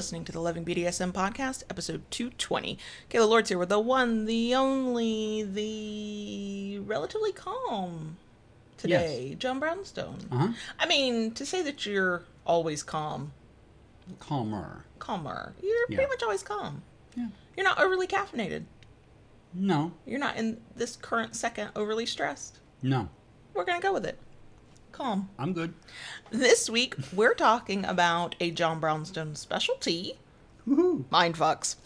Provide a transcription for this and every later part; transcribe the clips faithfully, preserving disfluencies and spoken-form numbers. listening to the Loving B D S M podcast, episode two twenty. Kayla Lord's here with the one, the only, the relatively calm today, yes. John Brownstone. Uh-huh. I mean, to say that you're always calm. Calmer. Calmer. You're yeah. pretty much always calm. Yeah. You're not overly caffeinated. No. You're not in this current second overly stressed. No. We're going to go with it. Calm. I'm good. This week, we're talking about a John Brownstone specialty, Woo-hoo. Mind fucks.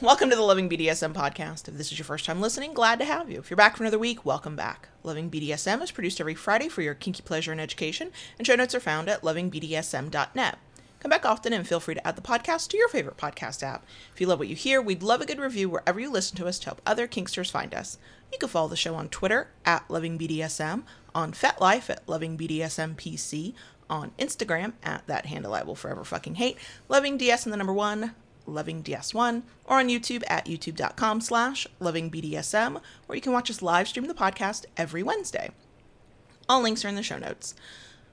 Welcome to the Loving B D S M podcast. If this is your first time listening, glad to have you. If you're back for another week, welcome back. Loving B D S M is produced every Friday for your kinky pleasure and education, and show notes are found at loving b d s m dot net. Come back often and feel free to add the podcast to your favorite podcast app. If you love what you hear, we'd love a good review wherever you listen to us to help other kinksters find us. You can follow the show on Twitter at Loving B D S M, on FetLife at Loving B D S M P C, on Instagram at that handle I will forever fucking hate, LovingDS and the number one, Loving D S one, or on YouTube at youtube.com slash LovingBDSM, where you can watch us live stream the podcast every Wednesday. All links are in the show notes.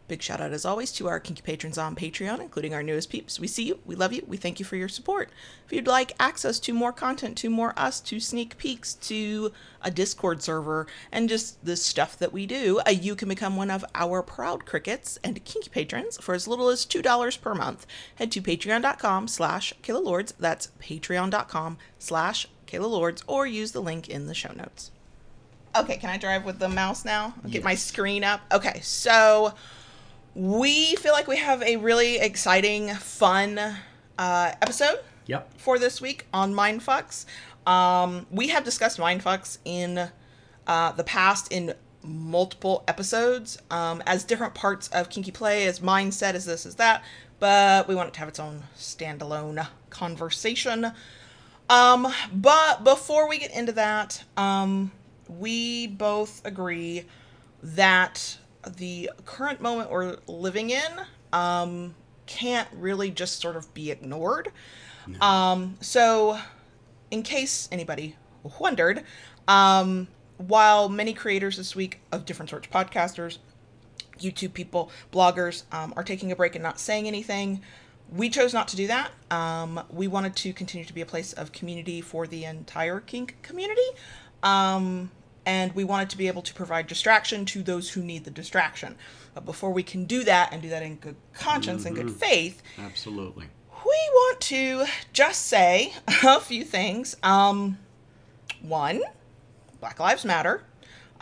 Big shout out, as always, to our kinky patrons on Patreon, including our newest peeps. We see you, we love you, we thank you for your support. If you'd like access to more content, to more us, to sneak peeks, to a Discord server, and just the stuff that we do, uh, you can become one of our proud crickets and kinky patrons for as little as two dollars per month. Head to patreon.com slash Kayla Lords, that's patreon.com slash Kayla Lords, or use the link in the show notes. Okay, can I drive with the mouse now? I'll get my screen up. Okay, so... we feel like we have a really exciting, fun uh, episode yep. for this week on Mindfucks. Um, we have discussed Mindfucks in uh, the past in multiple episodes um, as different parts of kinky play, as mindset, as this, as that. But we want it to have its own standalone conversation. Um, but before we get into that, um, we both agree that... the current moment we're living in um, can't really just sort of be ignored. No. Um, so in case anybody wondered, um, while many creators this week of different sorts, podcasters, YouTube people, bloggers, um, are taking a break and not saying anything, we chose not to do that. Um, we wanted to continue to be a place of community for the entire kink community. Um, And we wanted to be able to provide distraction to those who need the distraction. But before we can do that, and do that in good conscience mm-hmm. and good faith, absolutely, we want to just say a few things. Um, one, Black Lives Matter.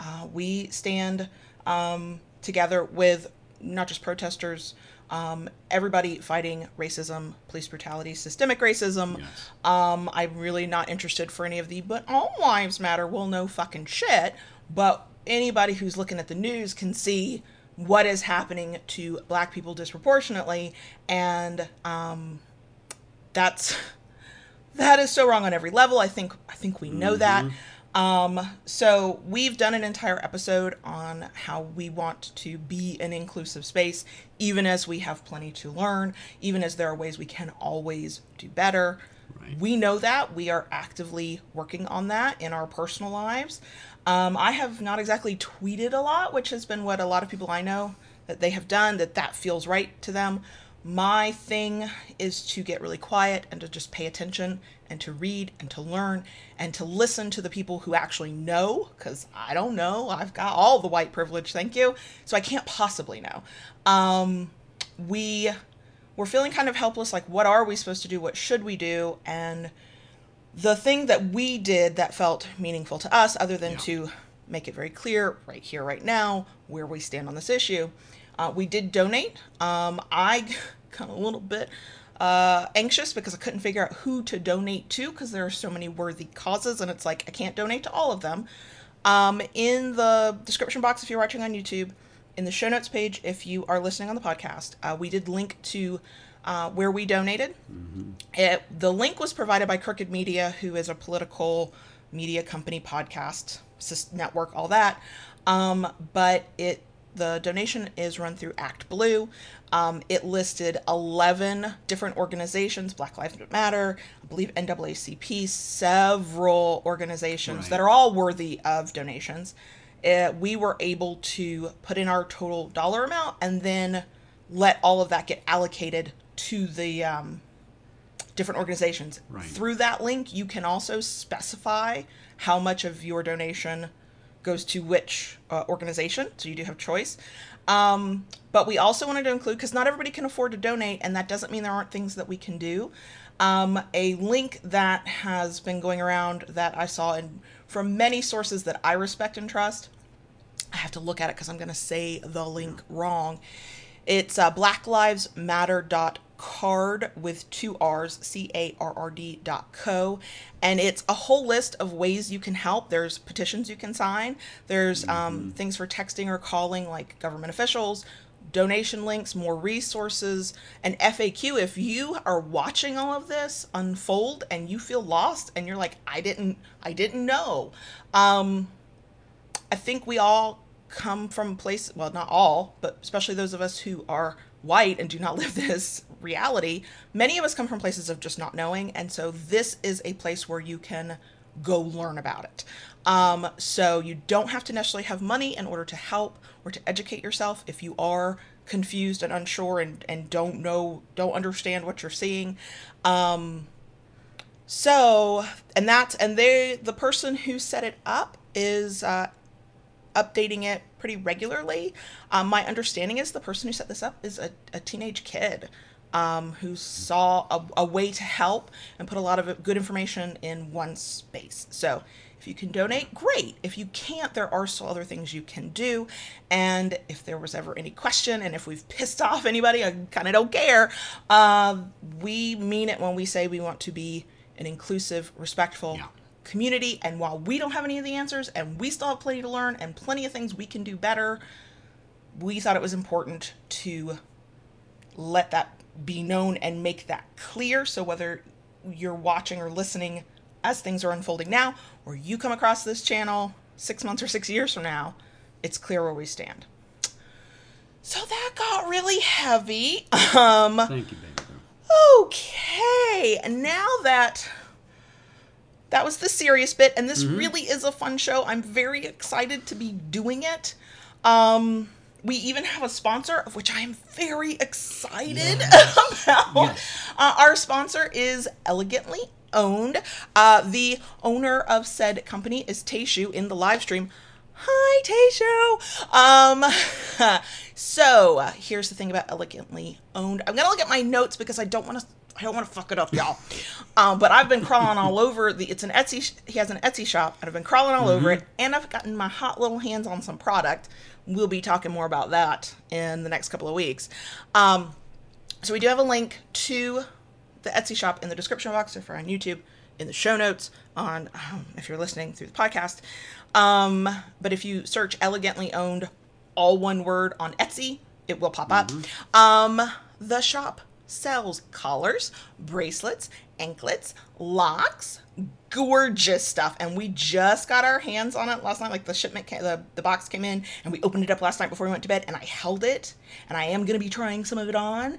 Uh, we stand um, together with not just protesters, um, everybody fighting racism, police brutality, systemic racism. Yes. Um, I'm really not interested for any of the, but all lives matter. Well, no fucking shit. But anybody who's looking at the news can see what is happening to black people disproportionately. And, um, that's, that is so wrong on every level. I think, I think we know mm-hmm. that. Um, so we've done an entire episode on how we want to be an inclusive space, even as we have plenty to learn, even as there are ways we can always do better. Right. We know that. We are actively working on that in our personal lives. Um, I have not exactly tweeted a lot, which has been what a lot of people I know that they have done, that that feels right to them. My thing is to get really quiet and to just pay attention and to read and to learn and to listen to the people who actually know, because I don't know. I've got all the white privilege, thank you. So I can't possibly know. Um, we we're feeling kind of helpless, like what are we supposed to do? What should we do? And the thing that we did that felt meaningful to us, other than yeah. to make it very clear right here, right now, where we stand on this issue, Uh, we did donate. Um, I got a little bit uh, anxious because I couldn't figure out who to donate to because there are so many worthy causes and it's like I can't donate to all of them. Um, in the description box if you're watching on YouTube, in the show notes page if you are listening on the podcast, uh, we did link to uh, where we donated. Mm-hmm. It, the link was provided by Crooked Media, who is a political media company, podcast, network, all that. Um, but it The donation is run through ActBlue. Um, it listed eleven different organizations, Black Lives Matter, I believe N double A C P, several organizations right. that are all worthy of donations. It, we were able to put in our total dollar amount and then let all of that get allocated to the um, different organizations. Right. Through that link, you can also specify how much of your donation goes to which uh, organization. So you do have choice. Um, but we also wanted to include, because not everybody can afford to donate, and that doesn't mean there aren't things that we can do. Um, a link that has been going around that I saw in, from many sources that I respect and trust. I have to look at it because I'm going to say the link wrong. It's uh, black lives matter dot card with two R's, C A R R D dot co. And it's a whole list of ways you can help. There's petitions you can sign. There's um, mm-hmm. things for texting or calling, like government officials, donation links, more resources, and F A Q. If you are watching all of this unfold and you feel lost and you're like, I didn't, I didn't know. Um, I think we all come from places, well, not all, but especially those of us who are white and do not live this reality. Many of us come from places of just not knowing. And so this is a place where you can go learn about it. Um, so you don't have to necessarily have money in order to help or to educate yourself. If you are confused and unsure and, and don't know, don't understand what you're seeing. Um, so, and that's, and they, the person who set it up is, uh, updating it pretty regularly. Um, my understanding is the person who set this up is a, a teenage kid um, who saw a, a way to help and put a lot of good information in one space. So if you can donate, great. If you can't, there are still other things you can do. And if there was ever any question, and if we've pissed off anybody, I kind of don't care. Uh, we mean it when we say we want to be an inclusive, respectful, yeah. community. And while we don't have any of the answers, and we still have plenty to learn and plenty of things we can do better, we thought it was important to let that be known and make that clear. So whether you're watching or listening as things are unfolding now, or you come across this channel six months or six years from now, it's clear where we stand. So that got really heavy. Um, Thank you, baby. Okay. And now that That was the serious bit, and this mm-hmm. really is a fun show. I'm very excited to be doing it. Um, we even have a sponsor, of which I am very excited yes. about. Yes. Uh, our sponsor is Elegantly Owned. Uh, the owner of said company is Tayshu in the live stream. Hi, Tayshu. Um, so uh, here's the thing about Elegantly Owned. I'm gonna look at my notes because I don't want to. I don't want to fuck it up, y'all. Um, but I've been crawling all over the. It's an Etsy. He has an Etsy shop, and I've been crawling all mm-hmm. over it. And I've gotten my hot little hands on some product. We'll be talking more about that in the next couple of weeks. Um, so we do have a link to the Etsy shop in the description box if you're on YouTube, in the show notes on um, if you're listening through the podcast. Um, but if you search Elegantly Owned, all one word on Etsy, it will pop mm-hmm. up. Um, the shop sells collars, bracelets, anklets, locks, gorgeous stuff. And we just got our hands on it last night. Like the shipment, came, the, the box came in and we opened it up last night before we went to bed and I held it and I am going to be trying some of it on.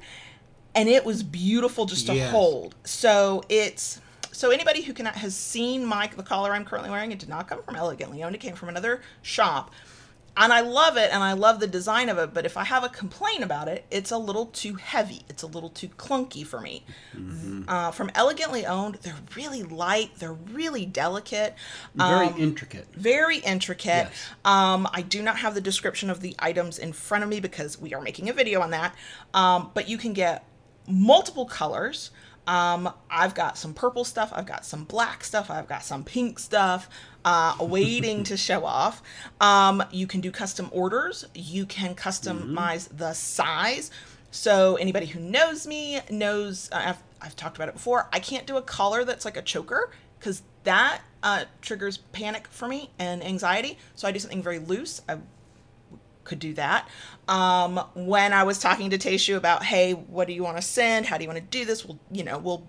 And it was beautiful just to yes. hold. So it's, so anybody who cannot has seen my, the collar I'm currently wearing, it did not come from Elegantly Owned. It came from another shop. And I love it, and I love the design of it, but if I have a complaint about it, it's a little too heavy. It's a little too clunky for me. Mm-hmm. Uh, from Elegantly Owned, they're really light. They're really delicate. Um, very intricate. Very intricate. Yes. Um, I do not have the description of the items in front of me because we are making a video on that, um, but you can get multiple colors. Um, I've got some purple stuff. I've got some black stuff. I've got some pink stuff, uh, waiting to show off. Um, you can do custom orders. You can customize mm-hmm. the size. So anybody who knows me knows, uh, I've, I've talked about it before. I can't do a collar that's like a choker because that, uh, triggers panic for me and anxiety. So I do something very loose. I could do that. Um, when I was talking to Tayshu about, hey, what do you want to send? How do you want to do this? We'll, you know, we'll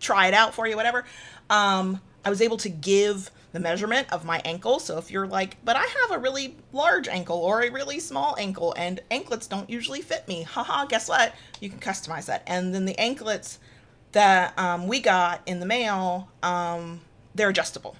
try it out for you, whatever. Um, I was able to give the measurement of my ankle. So if you're like, but I have a really large ankle or a really small ankle and anklets don't usually fit me. Haha, guess what? You can customize that. And then the anklets that um, we got in the mail, um, they're adjustable.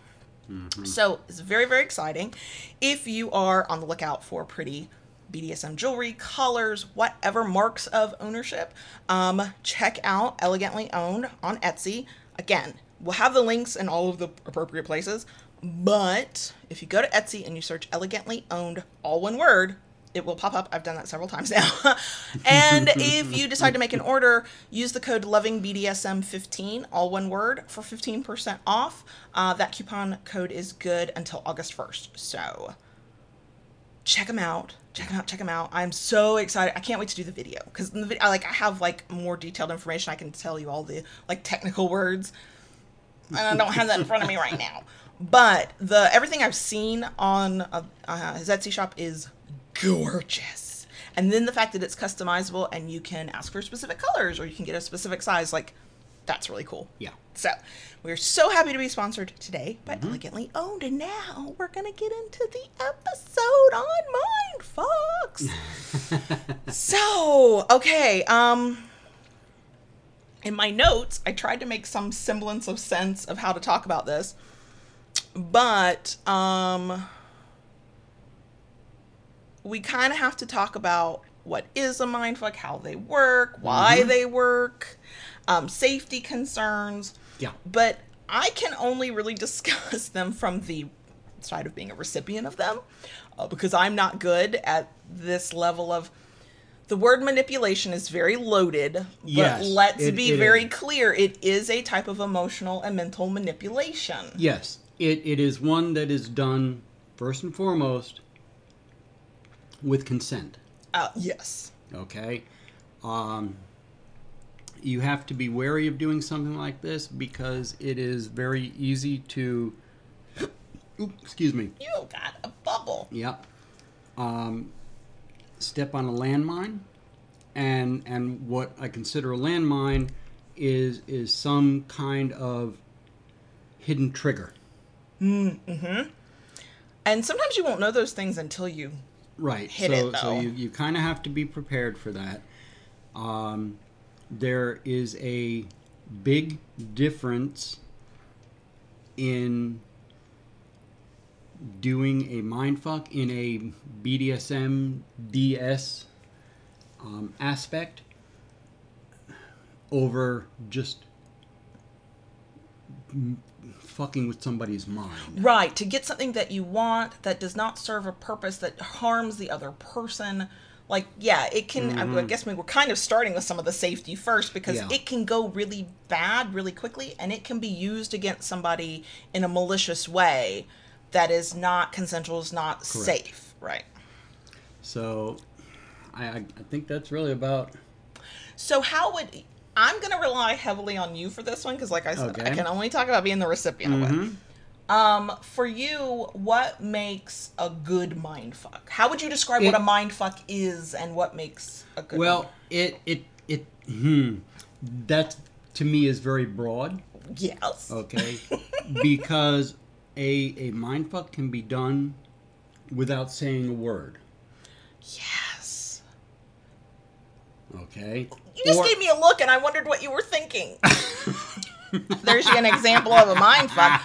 Mm-hmm. So it's very, very exciting. If you are on the lookout for pretty B D S M jewelry, collars, whatever marks of ownership, um, check out Elegantly Owned on Etsy. Again, we'll have the links in all of the appropriate places, but if you go to Etsy and you search Elegantly Owned, all one word, it will pop up. I've done that several times now. And if you decide to make an order, use the code Loving B D S M fifteen, all one word, for fifteen percent off. Uh, that coupon code is good until August first. So check them out. Check them out. Check them out. I'm so excited. I can't wait to do the video because in the video, I, like, I have like more detailed information. I can tell you all the like technical words. And I don't have that in front of me right now. But the everything I've seen on uh, uh, his Etsy shop is gorgeous. And then the fact that it's customizable and you can ask for specific colors or you can get a specific size, like, that's really cool. Yeah. So we're so happy to be sponsored today by mm-hmm. Elegantly Owned. And now we're going to get into the episode on Mind Fox. So, okay. Um, in my notes, I tried to make some semblance of sense of how to talk about this, but, um, we kind of have to talk about what is a mindfuck, how they work, why mm-hmm. they work, um, safety concerns. Yeah. But I can only really discuss them from the side of being a recipient of them uh, because I'm not good at this level of... The word manipulation is very loaded, but yes, let's it, be it very is. clear. It is a type of emotional and mental manipulation. Yes. It It is one that is done, first and foremost, with consent. Uh, yes. Okay. Um, you have to be wary of doing something like this because it is very easy to... Oops, excuse me. You got a bubble. Yep. Um, step on a landmine. And and what I consider a landmine is, is some kind of hidden trigger. Mm-hmm. And sometimes you won't know those things until you... Right, Hit so it, so you, you kind of have to be prepared for that. Um, there is a big difference in doing a mindfuck in a B D S M, D S um, aspect over just m- fucking with somebody's mind. Right. To get something that you want that does not serve a purpose, that harms the other person. Like, yeah, it can, mm-hmm. I guess we were kind of starting with some of the safety first because yeah. it can go really bad really quickly and it can be used against somebody in a malicious way that is not consensual, is not Correct. safe. Right. So I, I think that's really about... So how would... I'm going to rely heavily on you for this one because, like I said, okay. I can only talk about being the recipient mm-hmm. of it. Um, for you, what makes a good mindfuck? How would you describe it, what a mindfuck is and what makes a good well, one? it, it, it, hmm. That, to me, is very broad. Yes. Okay. Because a, a mindfuck can be done without saying a word. Yes. Okay. You just or, gave me a look, and I wondered what you were thinking. There's an example of a mindfuck.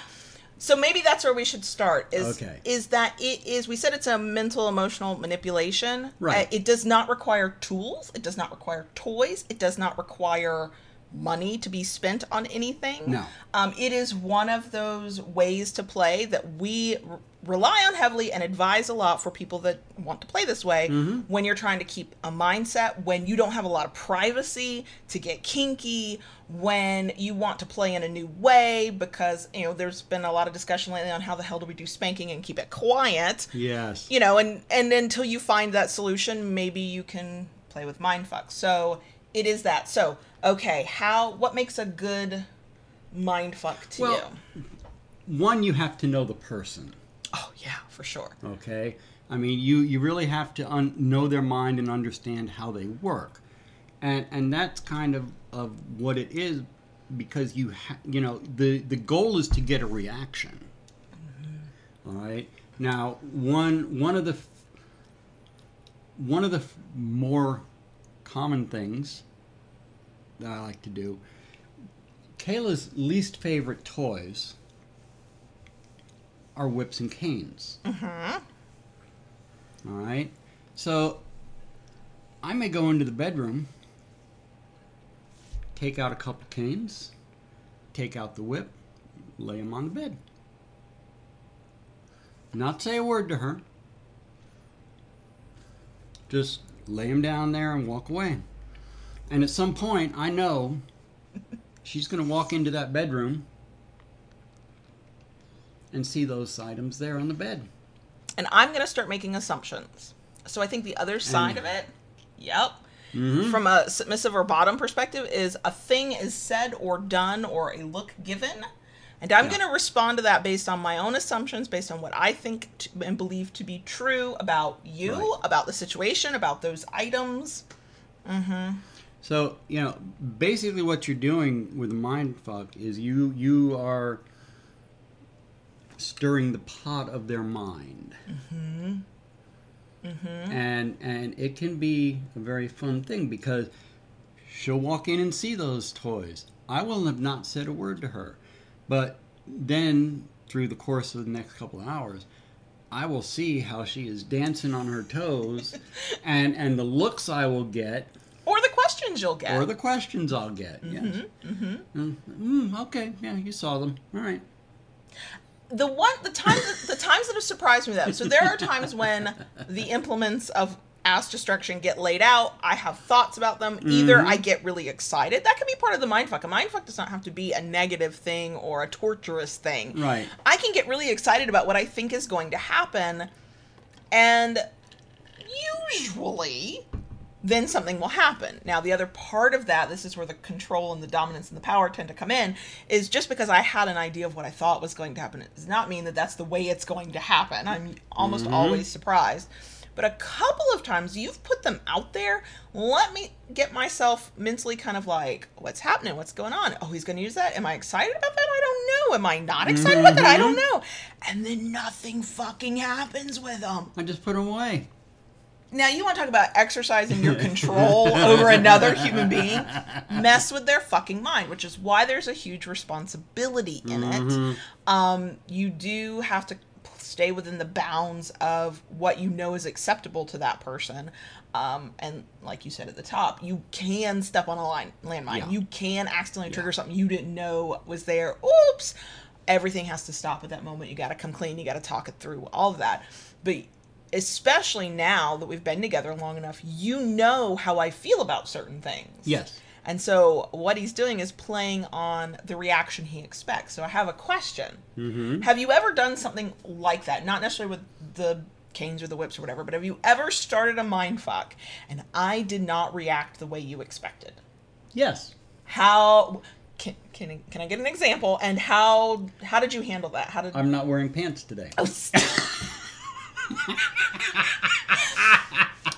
So maybe that's where we should start. Is okay. is that it is? We said it's a mental, emotional manipulation. Right. Uh, it does not require tools. It does not require toys. It does not require money to be spent on anything. No. Um, it is one of those ways to play that we r- rely on heavily and advise a lot for people that want to play this way mm-hmm. when you're trying to keep a mindset, when you don't have a lot of privacy to get kinky, when you want to play in a new way because, you know, there's been a lot of discussion lately on how the hell do we do spanking and keep it quiet. Yes. You know, and, and until you find that solution, maybe you can play with mindfucks. So it is that. So, okay, how, what makes a good mindfuck to well, you? One, you have to know the person. Oh, yeah, for sure. Okay. I mean, you, you really have to un- know their mind and understand how they work. And and that's kind of, of what it is because, you ha- you know, the, the goal is to get a reaction. Mm-hmm. All right? Now, one one of the f- one of the f- more... common things that I like to do. Kayla's least favorite toys are whips and canes. Mm-hmm. All right. So I may go into the bedroom, take out a couple canes, take out the whip, lay them on the bed. Not say a word to her. Just lay them down there and walk away. And at some point, I know she's going to walk into that bedroom and see those items there on the bed. And I'm going to start making assumptions. So I think the other side and, of it, yep, mm-hmm. from a submissive or bottom perspective, is a thing is said or done or a look given. And I'm yeah. going to respond to that based on my own assumptions, based on what I think to, and believe to be true about you, right. about the situation, about those items. Mm-hmm. So, you know, basically what you're doing with the mind fuck is you you are stirring the pot of their mind. Mm-hmm. Mm-hmm. And, and it can be a very fun thing because she'll walk in and see those toys. I will have not said a word to her. But then, through the course of the next couple of hours, I will see how she is dancing on her toes and, and the looks I will get. Or the questions you'll get. Or the questions I'll get, mm-hmm, yes. Mm-hmm. Mm-hmm. Okay, yeah, you saw them. All right. The one, the times, the times that have surprised me, though. So there are times when the implements of ass destruction get laid out. I have thoughts about them. Either mm-hmm. I get really excited. That can be part of the mindfuck. A mindfuck does not have to be a negative thing or a torturous thing. Right. I can get really excited about what I think is going to happen. And usually then something will happen. Now, the other part of that, this is where the control and the dominance and the power tend to come in, is just because I had an idea of what I thought was going to happen, it does not mean that that's the way it's going to happen. I'm almost mm-hmm. always surprised. But a couple of times you've put them out there. Let me get myself mentally kind of like, what's happening? What's going on? Oh, he's going to use that? Am I excited about that? I don't know. Am I not excited mm-hmm. about that? I don't know. And then nothing fucking happens with them. I just put them away. Now, you want to talk about exercising your control over another human being? Mess with their fucking mind, which is why there's a huge responsibility in mm-hmm. it. Um, you do have to stay within the bounds of what you know is acceptable to that person. Um, and like you said at the top, you can step on a line, landmine. Yeah. You can accidentally yeah. trigger something you didn't know was there. Oops! Everything has to stop at that moment. You got to come clean. You got to talk it through, all of that. But especially now that we've been together long enough, you know how I feel about certain things. Yes. And so what he's doing is playing on the reaction he expects. So I have a question. Mm-hmm. Have you ever done something like that? Not necessarily with the canes or the whips or whatever, but have you ever started a mind fuck and I did not react the way you expected? Yes. How can can, can I get an example? And how how did you handle that? How did I'm not wearing pants today. Oh, stop.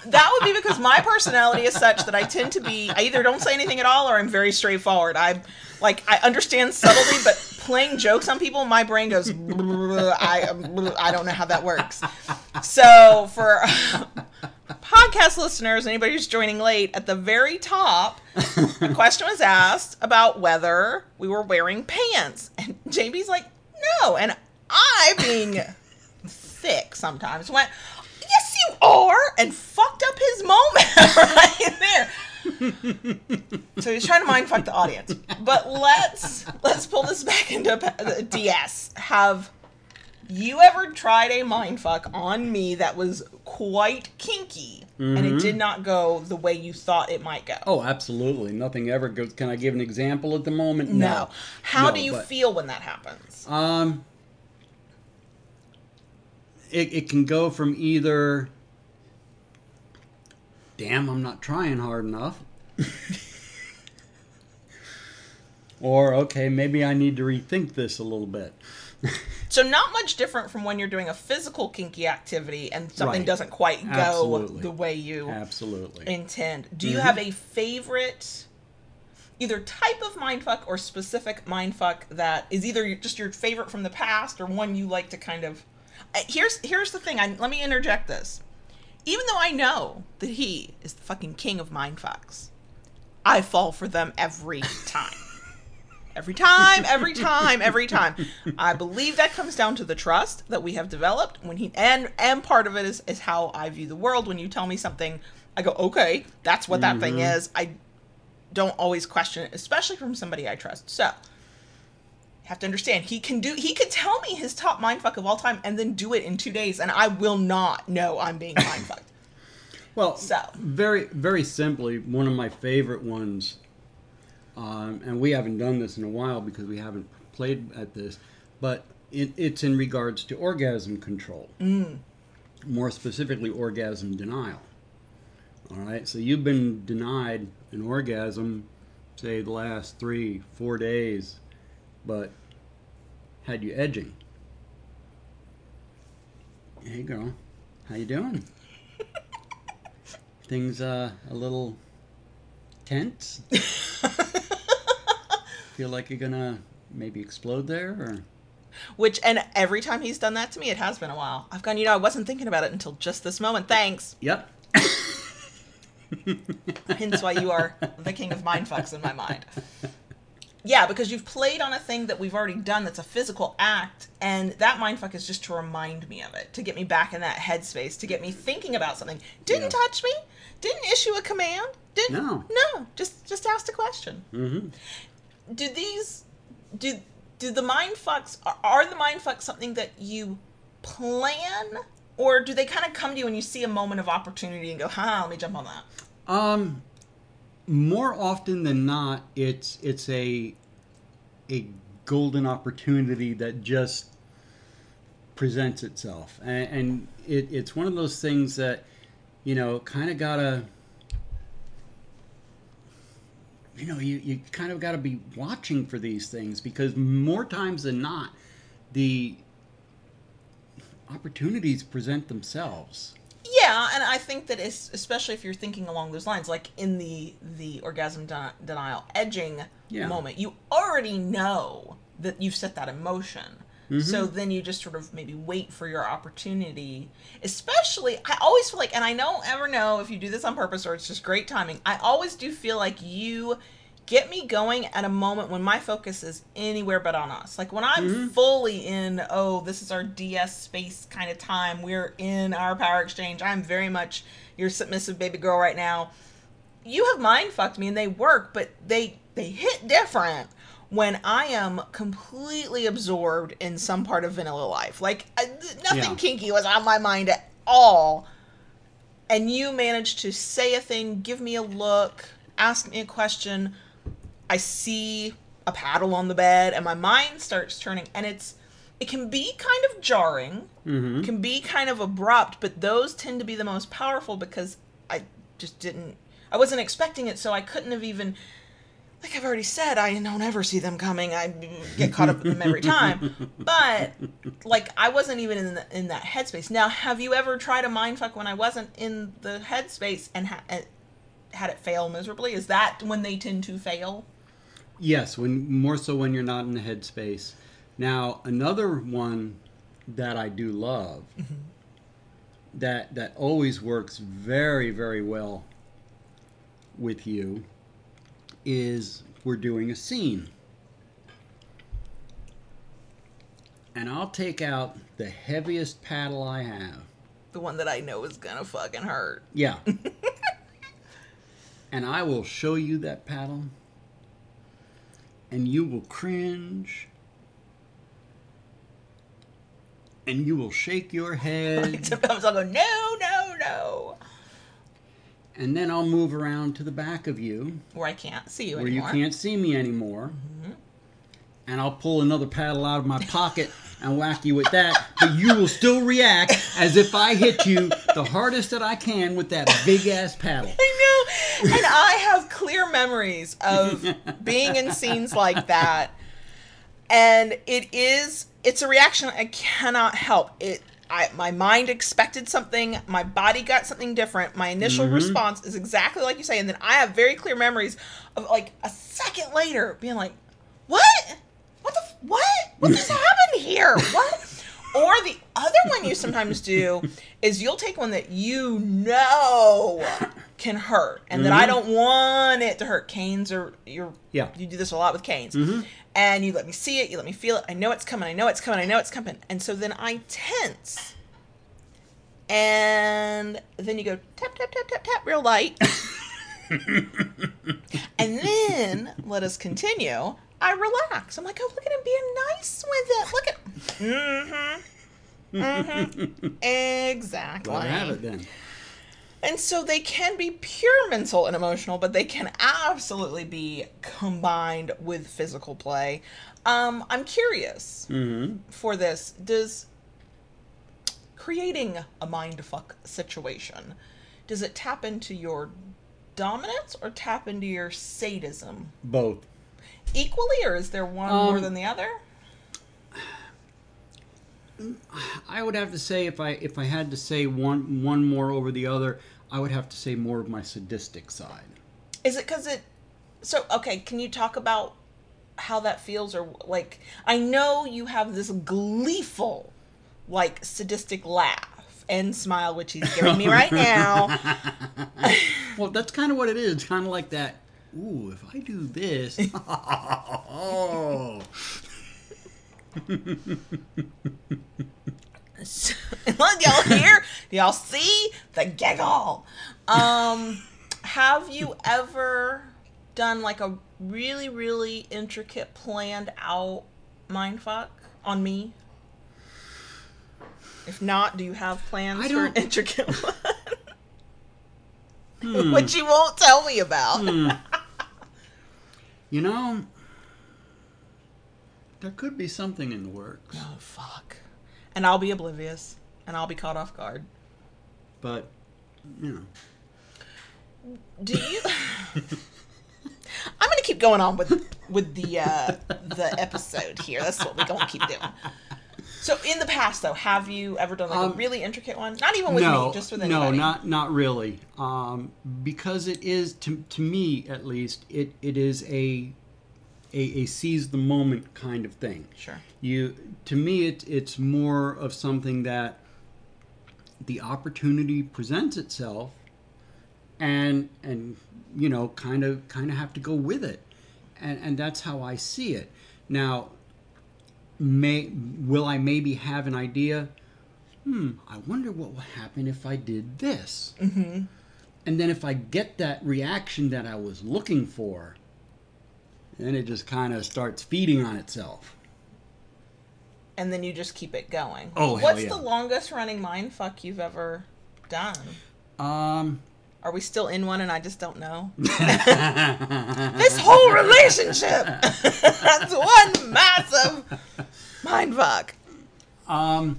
That would be because my personality is such that I tend to be, I either don't say anything at all or I'm very straightforward. I like, I understand subtlety, but playing jokes on people, my brain goes, I, I don't know how that works. So for podcast listeners, anybody who's joining late, at the very top, a question was asked about whether we were wearing pants. And J B's like, no. And I, being thick sometimes, went, yes, you are, and fucked up his moment right there. So he's trying to mind fuck the audience. But let's let's pull this back into the D S. Have you ever tried a mind fuck on me that was quite kinky, mm-hmm. and it did not go the way you thought it might go? Oh, absolutely. Nothing ever goes. Can I give an example at the moment? No. no. How no, do you but, feel when that happens? Um... It, it can go from either, damn, I'm not trying hard enough, or, okay, maybe I need to rethink this a little bit. So not much different from when you're doing a physical kinky activity and something right. doesn't quite go Absolutely. the way you Absolutely. intend. Do mm-hmm. you have a favorite, either type of mindfuck or specific mindfuck that is either just your favorite from the past or one you like to kind of... Here's here's the thing. I, let me interject this. Even though I know that he is the fucking king of mindfucks, I fall for them every time. Every time, every time, every time. I believe that comes down to the trust that we have developed when he, and and part of it is, is how I view the world. When you tell me something, I go, okay, that's what that mm-hmm. thing is. I don't always question it, especially from somebody I trust. So you have to understand, he can do, he could tell me his top mindfuck of all time and then do it in two days. And I will not know I'm being mindfucked. Well, so very, very simply, one of my favorite ones, Um, and we haven't done this in a while because we haven't played at this, but it, it's in regards to orgasm control, mm. more specifically orgasm denial. All right, so you've been denied an orgasm, say the last three, four days, but had you edging? Hey girl, how you doing? Things uh, a little tense. Feel like you're gonna maybe explode there, or which, and every time he's done that to me, it has been a while. I've gone, you know, I wasn't thinking about it until just this moment. Thanks. Yep. Hence why you are the king of mindfucks in my mind. Yeah, because you've played on a thing that we've already done that's a physical act, and that mindfuck is just to remind me of it, to get me back in that headspace, to get me thinking about something. Didn't yeah. touch me, didn't issue a command, didn't no, no just just asked a question. Mm-hmm. Do these, do, do the mindfucks, are the mindfucks something that you plan, or do they kind of come to you when you see a moment of opportunity and go, huh, let me jump on that? Um, more often than not, it's, it's a, a golden opportunity that just presents itself. And, and it, it's one of those things that, you know, kind of gotta, you know, you, you kind of got to be watching for these things, because more times than not, the opportunities present themselves. Yeah, and I think that it's, especially if you're thinking along those lines, like in the, the orgasm den- denial edging yeah. moment, you already know that you've set that in motion. Mm-hmm. So then you just sort of maybe wait for your opportunity, especially, I always feel like, and I don't ever know if you do this on purpose or it's just great timing, I always do feel like you get me going at a moment when my focus is anywhere but on us. Like when I'm mm-hmm. fully in, oh, this is our D S space kind of time, we're in our power exchange, I'm very much your submissive baby girl right now. You have mind fucked me and they work, but they they hit different when I am completely absorbed in some part of vanilla life. Like, I, nothing yeah. kinky was on my mind at all. And you managed to say a thing, give me a look, ask me a question. I see a paddle on the bed, and my mind starts turning. And it's it can be kind of jarring, mm-hmm. can be kind of abrupt, but those tend to be the most powerful because I just didn't, I wasn't expecting it, so I couldn't have even... Like I've already said, I don't ever see them coming. I get caught up with them every time. But, like, I wasn't even in the, in that headspace. Now, have you ever tried a mindfuck when I wasn't in the headspace and, ha- and had it fail miserably? Is that when they tend to fail? Yes, when more so when you're not in the headspace. Now, another one that I do love mm-hmm. that that always works very, very well with you is we're doing a scene. And I'll take out the heaviest paddle I have. The one that I know is gonna fucking hurt. Yeah. And I will show you that paddle. And you will cringe. And you will shake your head. Sometimes I'll go, no, no, no. And then I'll move around to the back of you. Where I can't see you where anymore. Where you can't see me anymore. Mm-hmm. And I'll pull another paddle out of my pocket and whack you with that. But you will still react as if I hit you the hardest that I can with that big-ass paddle. I know. And I have clear memories of being in scenes like that. And it is, it's a reaction I cannot help. It I, my mind expected something, my body got something different, my initial mm-hmm. response is exactly like you say, and then I have very clear memories of, like, a second later being like, what? What the, f- what? What just happened here? What? Or the other one you sometimes do is you'll take one that you know can hurt, and mm-hmm. that I don't want it to hurt. Canes are, you're, yeah. you do this a lot with canes. Mm-hmm. and you let me see it, you let me feel it, I know it's coming, I know it's coming, I know it's coming. And so then I tense. And then you go tap, tap, tap, tap, tap, real light. And then, let us continue, I relax. I'm like, oh, look at him being nice with it. Look at, mm-hmm, mm-hmm, exactly. Let her have it then. And so they can be pure mental and emotional, but they can absolutely be combined with physical play. Um, I'm curious, mm-hmm, for this. Does creating a mindfuck situation, does it tap into your dominance or tap into your sadism? Both. Equally, or is there one um, more than the other? I would have to say, if I if I had to say one one more over the other, I would have to say more of my sadistic side. Is it because it... So, okay, can you talk about how that feels? Or, like, I know you have this gleeful, like, sadistic laugh and smile, which he's giving me right now. Well, that's kind of what it is. It's kind of like that, ooh, if I do this... oh... So, look, y'all hear? Y'all see? The giggle. Um, have you ever done like a really, really intricate, planned out mindfuck on me? If not, do you have plans for an intricate one? Hmm. Which you won't tell me about. Hmm. You know... There could be something in the works. Oh, fuck. And I'll be oblivious. And I'll be caught off guard. But, you know. Do you... I'm going to keep going on with with the uh, the episode here. That's what we're going to keep doing. So, in the past, though, have you ever done like um, a really intricate one? Not even with no, me, just with anybody. No, not not really. Um, because it is, to, to me at least, it, it is a... A, a seize the moment kind of thing. Sure. You, to me, it, it's more of something that the opportunity presents itself, and and you know, kind of kind of have to go with it, and and that's how I see it. Now, may will I maybe have an idea? Hmm. I wonder what will happen if I did this. Mm-hmm. And then if I get that reaction that I was looking for. And it just kind of starts feeding on itself. And then you just keep it going. Oh, hell What's yeah. the longest running mindfuck you've ever done? Um, Are we still in one and I just don't know? This whole relationship! That's one massive mindfuck. Um,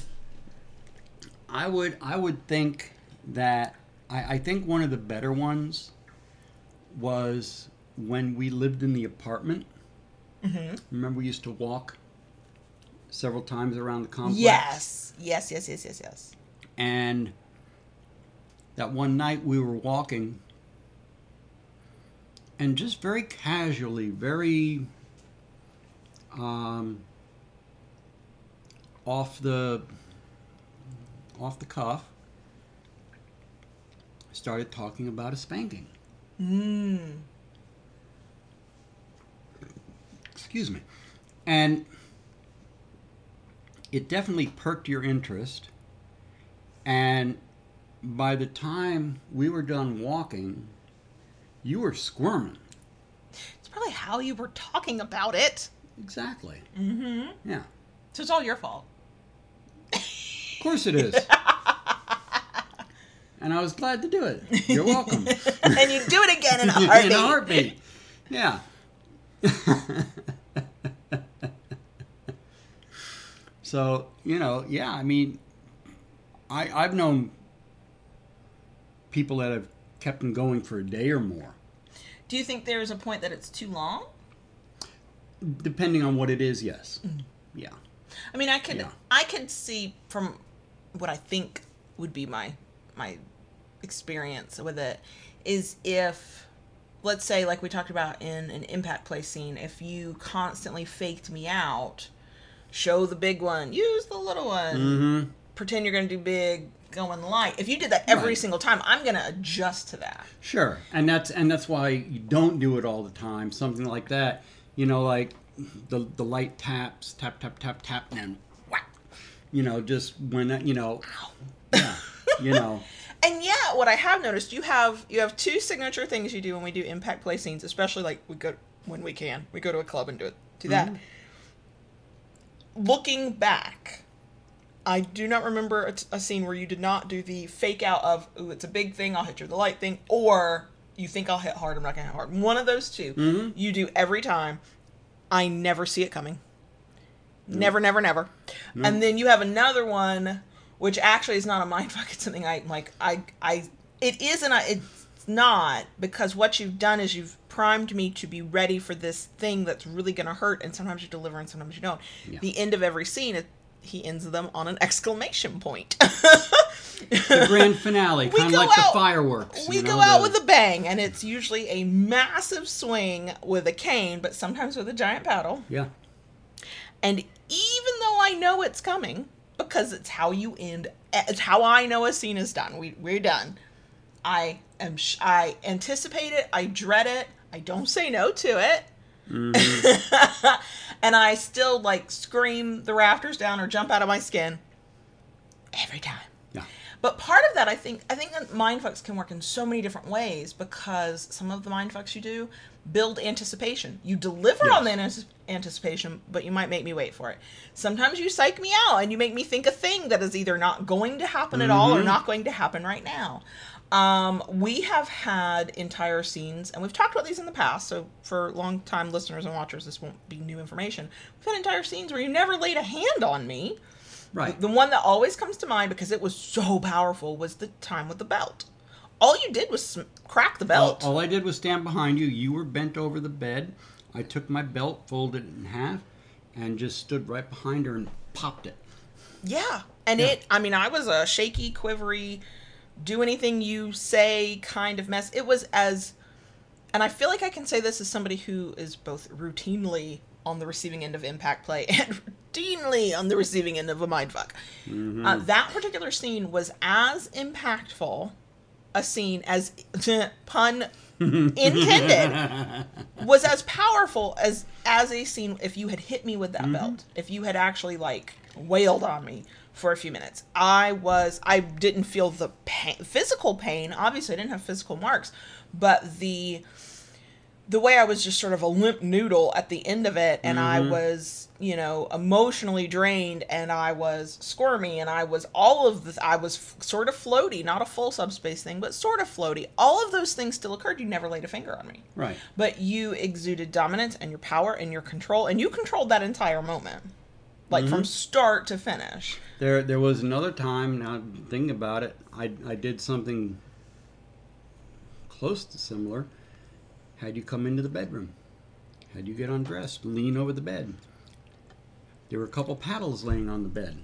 I would, I would think that... I, I think one of the better ones was... when we lived in the apartment, mm-hmm. Remember we used to walk several times around the complex? Yes. Yes, yes, yes, yes, yes. And that one night we were walking, and just very casually, very um, off the off the cuff, started talking about a spanking. Mm. Excuse me. And it definitely perked your interest. And by the time we were done walking, you were squirming. It's probably how you were talking about it. Exactly. Mm-hmm. Yeah. So it's all your fault. Of course it is. And I was glad to do it. You're welcome. And you do it again in a heartbeat. In a heartbeat. Yeah. So, you know, yeah, I mean, I, I've known people that have kept them going for a day or more. Do you think there's a point that it's too long? Depending on what it is, yes. Mm. Yeah. I mean, I could, yeah. I could see from what I think would be my, my experience with it is if... Let's say, like we talked about in an impact play scene, if you constantly faked me out, show the big one, use the little one, mm-hmm. Pretend you're going to do big, going light. If you did that every right. single time, I'm going to adjust to that. Sure. And that's and that's why you don't do it all the time, something like that. You know, like the the light taps, tap, tap, tap, tap, and whack. You know, just when that, you know, ow. Yeah, you know. And yeah, what I have noticed, you have you have two signature things you do when we do impact play scenes, especially like we go when we can, we go to a club and do it, do that. Mm-hmm. Looking back, I do not remember a, a scene where you did not do the fake out of, ooh, it's a big thing, I'll hit you with the light thing, or you think I'll hit hard, I'm not gonna hit hard. One of those two, mm-hmm. you do every time. I never see it coming. No. Never, never, never. No. And then you have another one, which actually is not a mindfuck. It's something I like. I, I, it is and I, it's not, because what you've done is you've primed me to be ready for this thing that's really going to hurt. And sometimes you deliver and sometimes you don't. Yeah. The end of every scene, it, he ends them on an exclamation point. The grand finale, kind of like out, the fireworks. We you know, go out the... with a bang, and it's usually a massive swing with a cane, but sometimes with a giant paddle. Yeah. And even though I know it's coming, because it's how you end, it's how I know a scene is done. We, we're done. I am. I anticipate it. I dread it. I don't say no to it. Mm-hmm. And I still like scream the rafters down or jump out of my skin every time. Yeah. But part of that, I think, I think that mindfucks can work in so many different ways, because some of the mindfucks you do build anticipation. You deliver yes. on the anticipation, but you might make me wait for it. Sometimes you psych me out and you make me think a thing that is either not going to happen mm-hmm. at all or not going to happen right now. Um, we have had entire scenes, and we've talked about these in the past, so for long-time listeners and watchers, this won't be new information. We've had entire scenes where you never laid a hand on me. Right. The, the one that always comes to mind, because it was so powerful, was the time with the belt. All you did was sm- crack the belt. All, all I did was stand behind you. You were bent over the bed. I took my belt, folded it in half, and just stood right behind her and popped it. Yeah. And yeah. it, I mean, I was a shaky, quivery... do anything you say kind of mess. It was as, and I feel like I can say this as somebody who is both routinely on the receiving end of impact play and routinely on the receiving end of a mindfuck. Mm-hmm. Uh, that particular scene was as impactful a scene as, pun intended, was as powerful as, as a scene if you had hit me with that mm-hmm. belt, if you had actually like wailed on me for a few minutes. I was, I didn't feel the pain, physical pain. Obviously I didn't have physical marks, but the, the way I was just sort of a limp noodle at the end of it. And mm-hmm. I was, you know, emotionally drained, and I was squirmy, and I was all of this, I was f- sort of floaty, not a full subspace thing, but sort of floaty. All of those things still occurred. You never laid a finger on me. Right. But you exuded dominance and your power and your control, and you controlled that entire moment. Like mm-hmm. from start to finish. There there was another time, now thinking about it, I I did something close to similar. Had you come into the bedroom. Had you get undressed, lean over the bed. There were a couple paddles laying on the bed.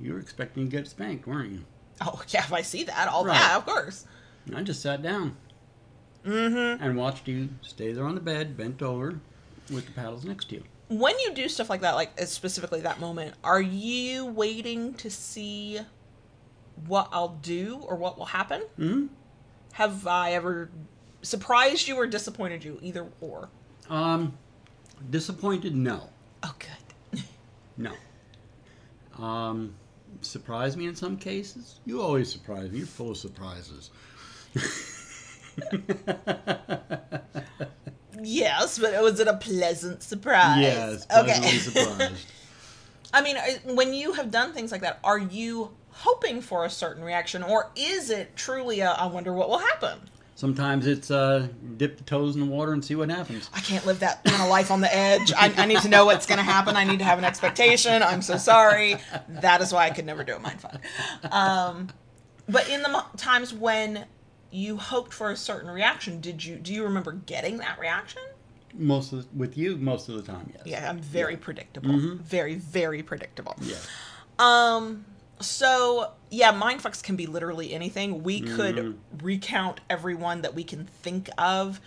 You were expecting to get spanked, weren't you? Oh, yeah, if I see that, all right. that, of course. And I just sat down. Mm-hmm. And watched you stay there on the bed, bent over, with the paddles next to you. When you do stuff like that, like specifically that moment, are you waiting to see what I'll do or what will happen? Mm-hmm. Have I ever surprised you or disappointed you, either or? Um, disappointed, no. Oh, good. No. Um, surprised me in some cases. You always surprise me. You're full of surprises. Yes, but was it a pleasant surprise? Yes, pleasantly okay. surprised. I mean, when you have done things like that, are you hoping for a certain reaction, or is it truly a, I wonder what will happen? Sometimes it's uh, dip the toes in the water and see what happens. I can't live that kind of life on the edge. I, I need to know what's going to happen. I need to have an expectation. I'm so sorry. That is why I could never do a mindfuck. Um, but in the mo- times when... you hoped for a certain reaction. Did you? Do you remember getting that reaction? Most of the, with you, most of the time, yes. Yeah, I'm very yeah. predictable. Mm-hmm. Very, very predictable. Yeah. Um. So yeah, mindfucks can be literally anything. We mm-hmm. could recount everyone that we can think of,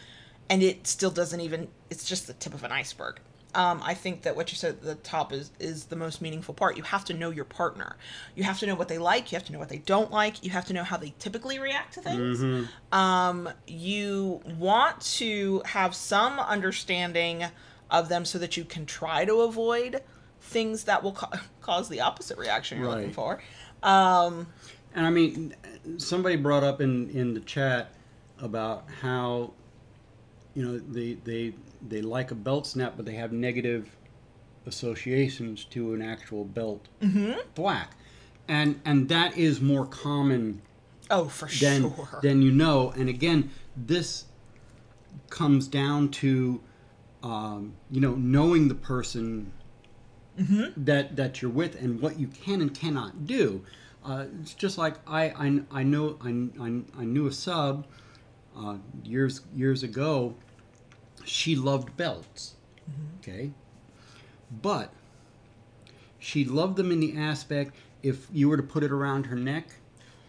and it still doesn't even. It's just the tip of an iceberg. Um, I think that what you said at the top is, is the most meaningful part. You have to know your partner. You have to know what they like. You have to know what they don't like. You have to know how they typically react to things. Mm-hmm. Um, you want to have some understanding of them so that you can try to avoid things that will ca- cause the opposite reaction you're right. looking for. Um, and I mean, somebody brought up in, in the chat about how, you know, they, they, they like a belt snap, but they have negative associations to an actual belt mm-hmm. thwack. And and that is more common oh, for than, sure. than you know. And again, this comes down to, um, you know, knowing the person mm-hmm. that, that you're with and what you can and cannot do. Uh, it's just like I I, I know I, I, I knew a sub uh, years years ago. She loved belts, mm-hmm. okay, but she loved them in the aspect if you were to put it around her neck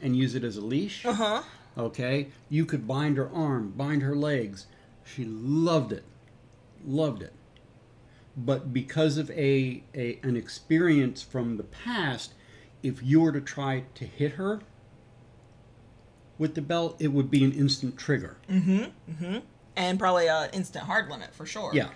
and use it as a leash, uh-huh. okay, you could bind her arm, bind her legs. She loved it, loved it. But because of a, a an experience from the past, if you were to try to hit her with the belt, it would be an instant trigger. Mm-hmm, mm-hmm. And probably an instant hard limit for sure. Yeah,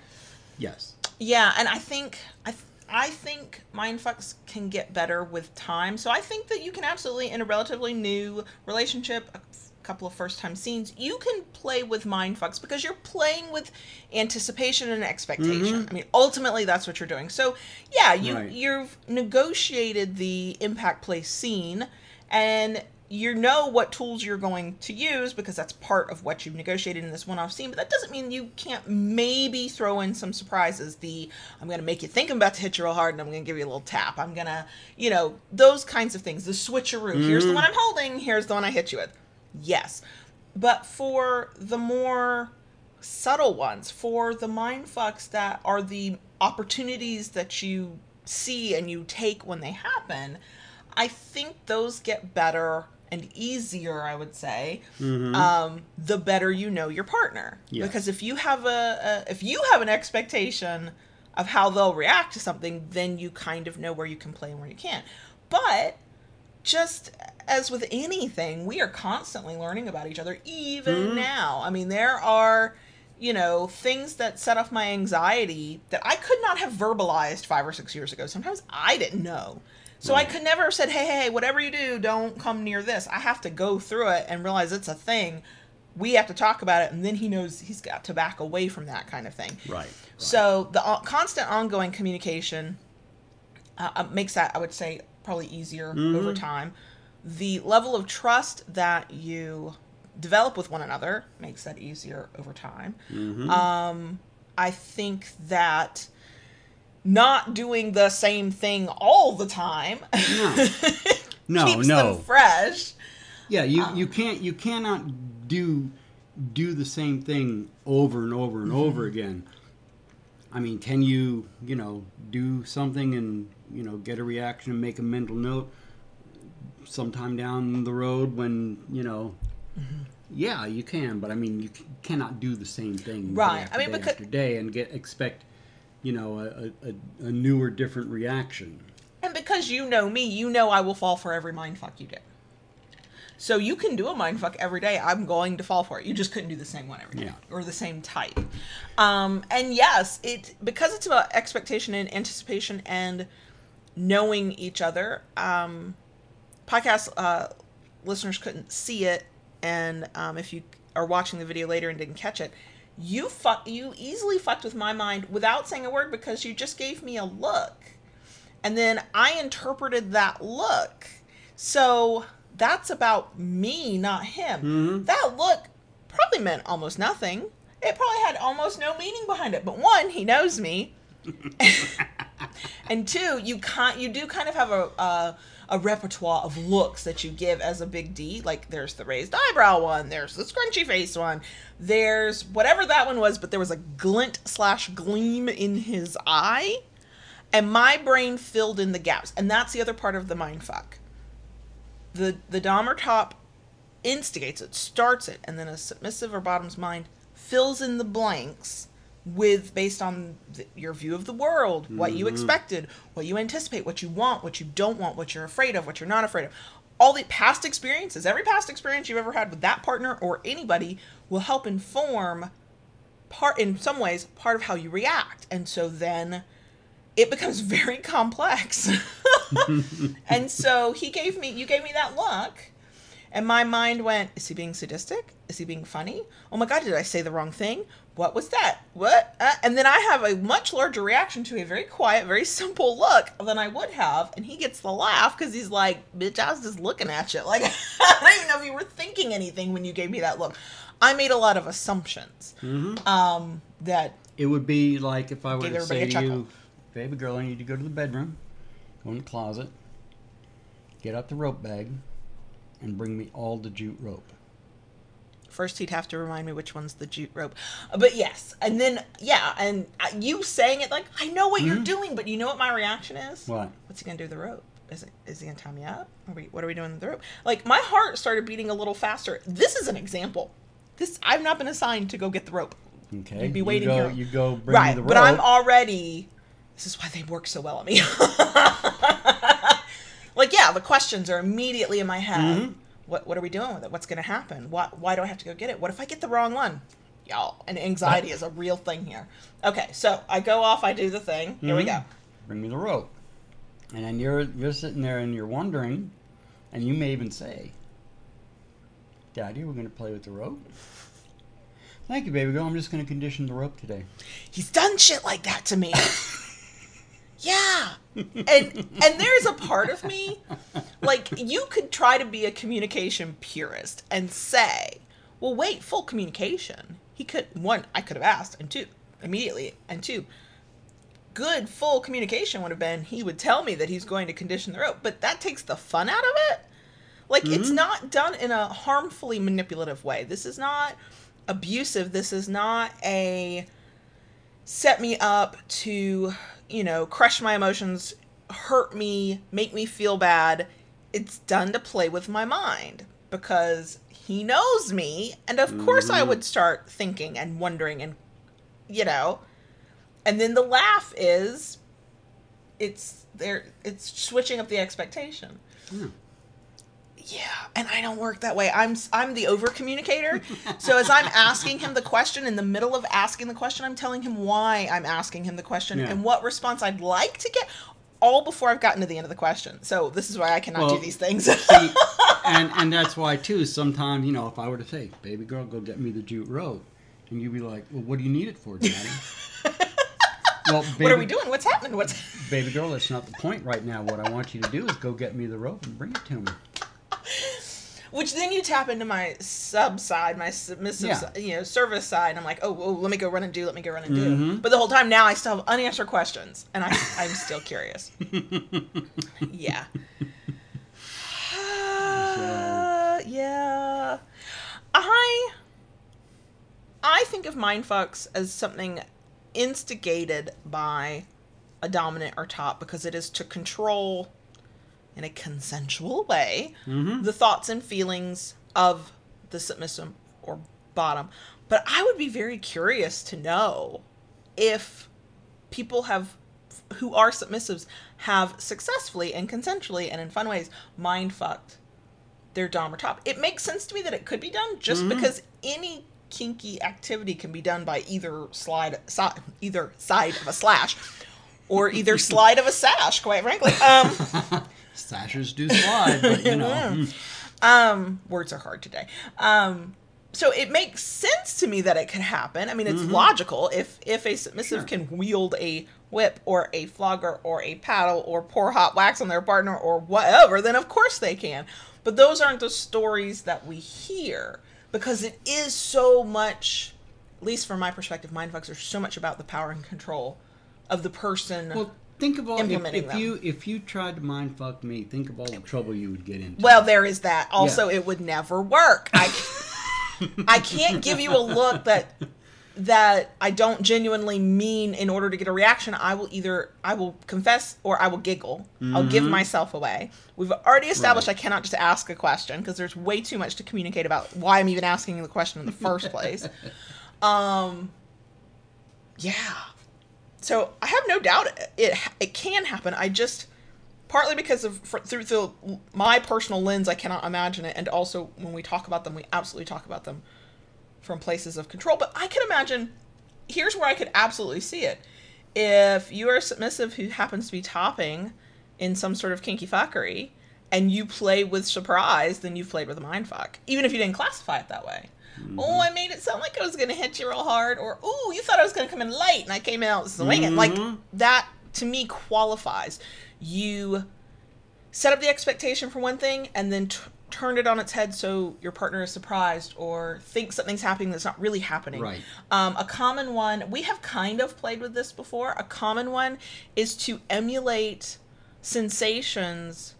yes. Yeah, and I think I th- I think mindfucks can get better with time. So I think that you can absolutely, in a relatively new relationship, a couple of first-time scenes, you can play with mindfucks because you're playing with anticipation and expectation. Mm-hmm. I mean, ultimately, that's what you're doing. So, yeah, you, right. you've negotiated the impact play scene, and you know what tools you're going to use because that's part of what you've negotiated in this one-off scene, but that doesn't mean you can't maybe throw in some surprises. The, I'm going to make you think I'm about to hit you real hard and I'm going to give you a little tap. I'm going to, you know, those kinds of things. The switcheroo. Mm-hmm. Here's the one I'm holding. Here's the one I hit you with. Yes. But for the more subtle ones, for the mindfucks that are the opportunities that you see and you take when they happen, I think those get better and easier, I would say, mm-hmm. um, the better you know your partner. Yes. Because if you have a, a if you have an expectation of how they'll react to something, then you kind of know where you can play and where you can't. But just as with anything, we are constantly learning about each other, even mm-hmm. now. I mean, there are, you know, things that set off my anxiety that I could not have verbalized five or six years ago. Sometimes I didn't know. So right. I could never have said, hey, hey, whatever you do, don't come near this. I have to go through it and realize it's a thing. We have to talk about it. And then he knows he's got to back away from that kind of thing. Right. right. So the constant ongoing communication uh, makes that, I would say, probably easier mm-hmm. over time. The level of trust that you develop with one another makes that easier over time. Mm-hmm. Um, I think that not doing the same thing all the time no. no, keeps no. them fresh. Yeah, you, um, you can't you cannot do do the same thing over and over and mm-hmm. over again. I mean, can you you know do something and you know get a reaction and make a mental note sometime down the road when you know. Mm-hmm. Yeah, you can, but I mean, you c- cannot do the same thing right. day after I mean, day because... after day and get expect. you know, a, a, a new or different reaction. And because you know me, you know I will fall for every mindfuck you do. So you can do a mindfuck every day. I'm going to fall for it. You just couldn't do the same one every day yeah. or the same type. Um, and yes, it because it's about expectation and anticipation and knowing each other, um, podcast uh, listeners couldn't see it. And um, if you are watching the video later and didn't catch it, You fuck. You easily fucked with my mind without saying a word because you just gave me a look, and then I interpreted that look. So that's about me, not him. Mm-hmm. That look probably meant almost nothing. It probably had almost no meaning behind it. But one, he knows me, and two, you can't. You do kind of have a. a a repertoire of looks that you give as a big D. Like there's the raised eyebrow one, there's the scrunchy face one, there's whatever that one was, but there was a glint slash gleam in his eye, and my brain filled in the gaps. And that's the other part of the mindfuck. The, the dom or top instigates it, starts it, and then a submissive or bottom's mind fills in the blanks with based on the, your view of the world, what mm-hmm. you expected, what you anticipate, what you want, what you don't want, what you're afraid of, what you're not afraid of. All the past experiences, every past experience you've ever had with that partner or anybody will help inform part, in some ways, part of how you react. And so then it becomes very complex. And so he gave me, you gave me that look. And my mind went, is he being sadistic? Is he being funny? Oh my God, did I say the wrong thing? What was that? What? Uh, and then I have a much larger reaction to a very quiet, very simple look than I would have. And he gets the laugh because he's like, bitch, I was just looking at you. Like, I don't even know if you were thinking anything when you gave me that look. I made a lot of assumptions. Mm-hmm. um, that it would be like if I were to say to you, baby girl, I need to go to the bedroom, go in the closet, get out the rope bag, and bring me all the jute rope. First, he'd have to remind me which one's the jute rope. But yes, and then, yeah, and you saying it like, I know what mm-hmm. you're doing, but you know what my reaction is? What? What's he going to do with the rope? Is it, is he going to tie me up? Are we, what are we doing with the rope? Like, my heart started beating a little faster. This is an example. This I've not been assigned to go get the rope. Okay. You'd be waiting you go, here. You go bring right, me the rope. Right, but I'm already, this is why they work so well on me. Like, yeah, the questions are immediately in my head. Mm-hmm. What what are we doing with it? What's going to happen? Why, why do I have to go get it? What if I get the wrong one? Y'all, and anxiety is a real thing here. Okay, so I go off, I do the thing. Here mm-hmm. we go. Bring me the rope. And then you're, you're sitting there and you're wondering, and you may even say, Daddy, we're going to play with the rope. Thank you, baby girl. I'm just going to condition the rope today. He's done shit like that to me. Yeah. And and there's a part of me, like, you could try to be a communication purist and say, well, wait, full communication. He could, one, I could have asked, and two, immediately, and two, good full communication would have been, he would tell me that he's going to condition the rope, but that takes the fun out of it. Like, mm-hmm. it's not done in a harmfully manipulative way. This is not abusive. This is not a set me up to, you know, crush my emotions, hurt me, make me feel bad. It's done to play with my mind because he knows me. And of mm-hmm. course I would start thinking and wondering and, you know, and then the laugh is it's there. It's switching up the expectation. Mm. Yeah, and I don't work that way. I'm I'm the over-communicator. So as I'm asking him the question, in the middle of asking the question, I'm telling him why I'm asking him the question yeah. and what response I'd like to get, all before I've gotten to the end of the question. So this is why I cannot well, do these things. See, and, and that's why, too, sometimes, you know, if I were to say, baby girl, go get me the jute rope, and you'd be like, well, what do you need it for, Daddy? Well, baby, what are we doing? What's happening? What's Baby girl, that's not the point right now. What I want you to do is go get me the rope and bring it to me. Which then you tap into my sub side, my submissive, yeah. side, you know, service side. And I'm like, oh, oh, let me go run and do, let me go run and do. Mm-hmm. But the whole time now I still have unanswered questions. And I, I'm still curious. Yeah. Uh, yeah. I, I think of mindfucks as something instigated by a dominant or top because it is to control in a consensual way, mm-hmm. the thoughts and feelings of the submissive or bottom. But I would be very curious to know if people have, who are submissives, have successfully and consensually and in fun ways mind fucked their dom or top. It makes sense to me that it could be done just mm-hmm. because any kinky activity can be done by either slide, so, either side of a slash or either slide of a sash, quite frankly. Um... Sashers do slide, but you know. Yeah. Um, words are hard today. Um, so it makes sense to me that it could happen. I mean, it's mm-hmm. logical. If if a submissive sure. can wield a whip or a flogger or a paddle or pour hot wax on their partner or whatever, then of course they can. But those aren't the stories that we hear because it is so much, at least from my perspective, mindfucks are so much about the power and control of the person. Well, think of all if, if you if you tried to mind fuck me. Think of all the trouble you would get into. Well, there is that. Also, yeah. It would never work. I I can't give you a look that that I don't genuinely mean in order to get a reaction. I will either I will confess or I will giggle. Mm-hmm. I'll give myself away. We've already established right. I cannot just ask a question because there's way too much to communicate about why I'm even asking the question in the first place. Um. Yeah. So I have no doubt it it can happen. I just, partly because of for, through the, my personal lens, I cannot imagine it. And also when we talk about them, we absolutely talk about them from places of control. But I can imagine here's where I could absolutely see it. If you are a submissive who happens to be topping in some sort of kinky fuckery and you play with surprise, then you've played with a mind fuck, even if you didn't classify it that way. Mm-hmm. Oh, I made it sound like I was going to hit you real hard, or, oh, you thought I was going to come in light and I came out swinging. Mm-hmm. Like, that, to me, qualifies. You set up the expectation for one thing and then t- turned it on its head so your partner is surprised or thinks something's happening that's not really happening. Right. Um, a common one, we have kind of played with this before, a common one is to emulate sensations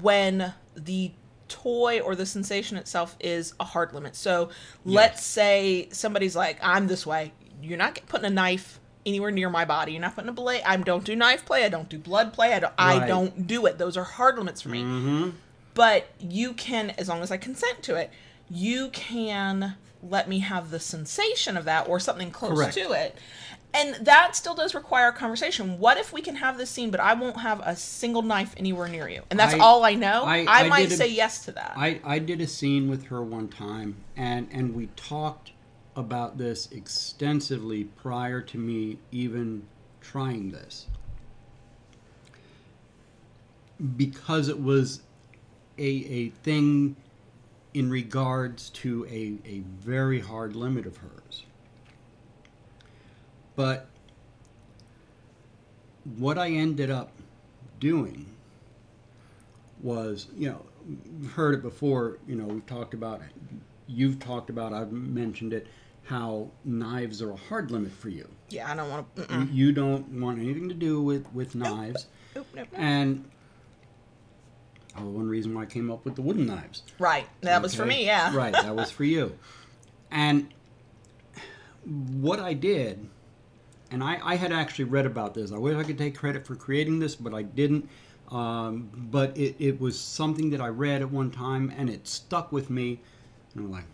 when the toy or the sensation itself is a hard limit. So let's say somebody's like, I'm this way. You're not putting a knife anywhere near my body. You're not putting a blade. I don't do knife play. I don't do blood play. I don't, right. I don't do it. Those are hard limits for me. Mm-hmm. But you can, as long as I consent to it, you can let me have the sensation of that or something close Correct. To it. And that still does require a conversation. What if we can have this scene, but I won't have a single knife anywhere near you? And that's I, all I know. I, I, I might a, say yes to that. I, I did a scene with her one time, and, and we talked about this extensively prior to me even trying this. Because it was a, a thing in regards to a, a very hard limit of hers. But what I ended up doing was, you know, we've heard it before, you know, we've talked about, you've talked about, I've mentioned it, how knives are a hard limit for you. Yeah, I don't want to. You don't want anything to do with, with knives. Nope. Nope, nope. And oh, one reason why I came up with the wooden knives. Right. That okay? was for me, yeah. Right, that was for you. And what I did... And I, I had actually read about this. I wish I could take credit for creating this, but I didn't. Um, but it, it was something that I read at one time, and it stuck with me. And I'm like,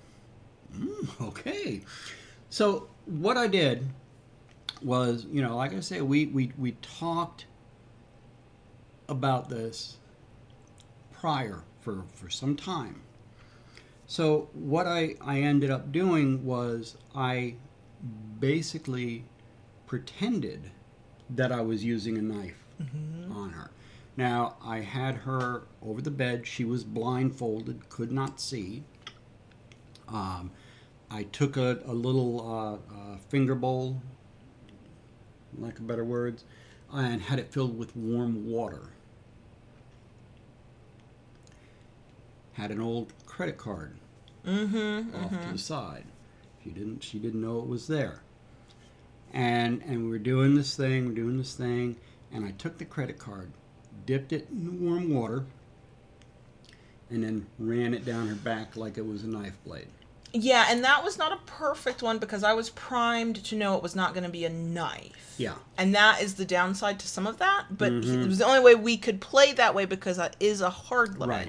mm, okay. So what I did was, you know, like I say, we, we, we talked about this prior for, for some time. So what I, I ended up doing was I basically... pretended that I was using a knife mm-hmm. on her. Now, I had her over the bed. She was blindfolded, could not see. Um, I took a, a little uh, uh, finger bowl, lack of better words, and had it filled with warm water. Had an old credit card mm-hmm, off mm-hmm. to the side. She didn't. She didn't know it was there. And and we were doing this thing, we're doing this thing, and I took the credit card, dipped it in the warm water, and then ran it down her back like it was a knife blade. Yeah, and that was not a perfect one because I was primed to know it was not going to be a knife. Yeah. And that is the downside to some of that, but mm-hmm. it was the only way we could play that way because that is a hard limit. Right.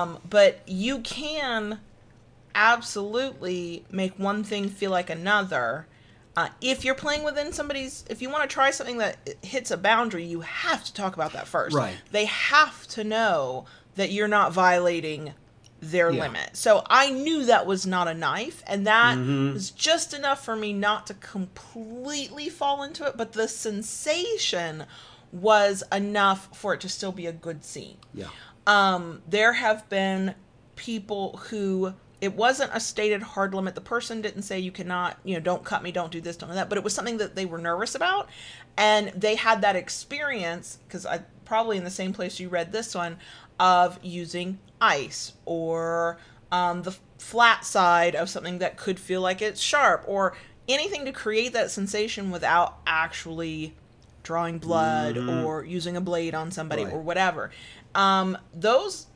Um, but you can absolutely make one thing feel like another. Uh, if you're playing within somebody's, if you want to try something that hits a boundary, you have to talk about that first. Right. They have to know that you're not violating their yeah. limit. So I knew that was not a knife, and that mm-hmm. was just enough for me not to completely fall into it, but the sensation was enough for it to still be a good scene. Yeah. Um, there have been people who... It wasn't a stated hard limit. The person didn't say you cannot, you know, don't cut me, don't do this, don't do that. But it was something that they were nervous about. And they had that experience, because I probably in the same place you read this one, of using ice or um, the flat side of something that could feel like it's sharp or anything to create that sensation without actually drawing blood mm-hmm. or using a blade on somebody right. or whatever. Um, those...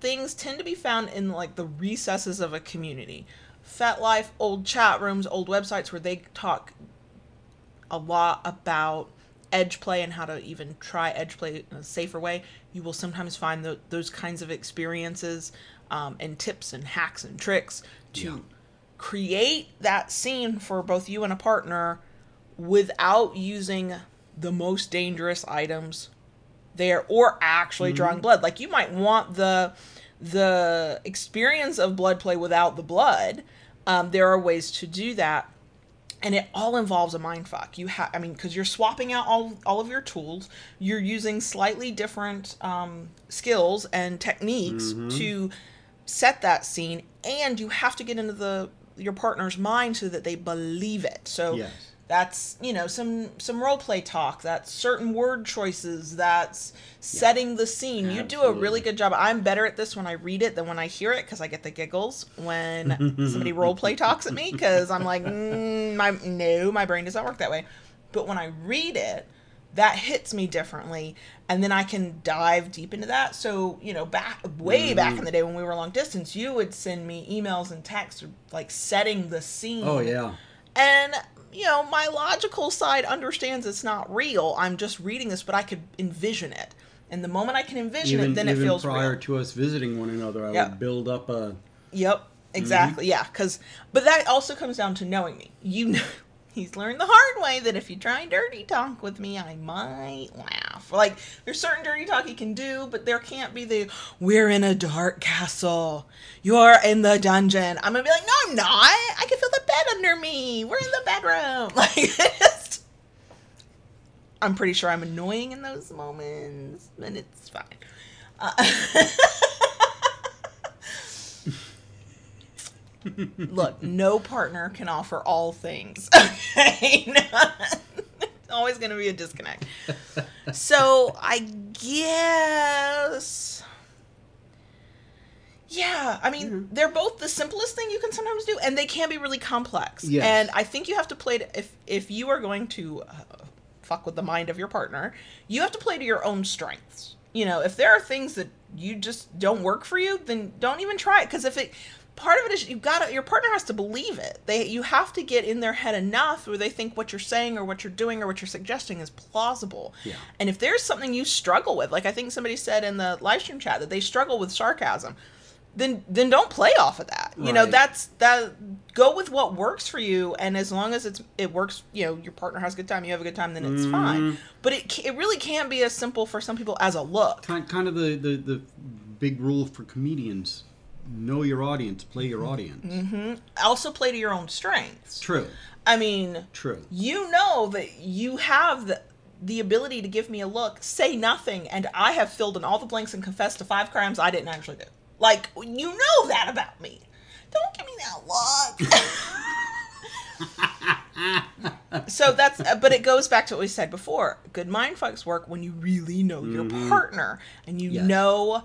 things tend to be found in like the recesses of a community. FetLife, old chat rooms, old websites where they talk a lot about edge play and how to even try edge play in a safer way. You will sometimes find the, those kinds of experiences um, and tips and hacks and tricks to yeah. create that scene for both you and a partner without using the most dangerous items there or actually mm-hmm. drawing blood. Like you might want the the experience of blood play without the blood. Um, there are ways to do that. And it all involves a mindfuck. You have, I mean, because you're swapping out all, all of your tools. You're using slightly different um, skills and techniques mm-hmm. to set that scene. And you have to get into the your partner's mind so that they believe it. So yes. that's, you know, some, some role play talk. That's certain word choices. That's setting yeah. the scene. Absolutely. You do a really good job. I'm better at this when I read it than when I hear it, because I get the giggles when somebody role play talks at me, because I'm like, mm, my, no, my brain doesn't work that way. But when I read it, that hits me differently. And then I can dive deep into that. So, you know, back way mm-hmm. back in the day when we were long distance, you would send me emails and texts like setting the scene. Oh, yeah. And, you know, my logical side understands it's not real. I'm just reading this, but I could envision it. And the moment I can envision even, it, then it feels real. Even prior to us visiting one another, I yep. would build up a... Yep, exactly. Mm-hmm. Yeah, because... But that also comes down to knowing me. You know... He's learned the hard way that if you try dirty talk with me, I might laugh. Like, there's certain dirty talk you can do, but there can't be the, we're in a dark castle. You're in the dungeon. I'm going to be like, no, I'm not. I can feel the bed under me. We're in the bedroom. Like, just, I'm pretty sure I'm annoying in those moments, and it's fine. Uh, Look, no partner can offer all things. Okay, it's always going to be a disconnect. So I guess, yeah. I mean, mm-hmm. they're both the simplest thing you can sometimes do, and they can be really complex. Yes. And I think you have to play to, if if you are going to uh, fuck with the mind of your partner, you have to play to your own strengths. You know, if there are things that you just don't work for you, then don't even try it. Because if it Part of it is you've got to, your partner has to believe it. They you have to get in their head enough where they think what you're saying or what you're doing or what you're suggesting is plausible. Yeah. And if there's something you struggle with, like I think somebody said in the live stream chat that they struggle with sarcasm, then then don't play off of that. Right. You know, that's that. Go with what works for you, and as long as it's it works, you know, your partner has a good time, you have a good time, then it's mm. fine. But it it really can be as simple for some people as a look. Kind kind of the the, the big rule for comedians. Know your audience. Play your audience. Mm-hmm. Also play to your own strengths. True. I mean, true. You know that you have the, the ability to give me a look, say nothing, and I have filled in all the blanks and confessed to five crimes I didn't actually do. Like, you know that about me. Don't give me that look. So that's, but it goes back to what we said before. Good mind fucks work when you really know mm-hmm. your partner and you yes. know...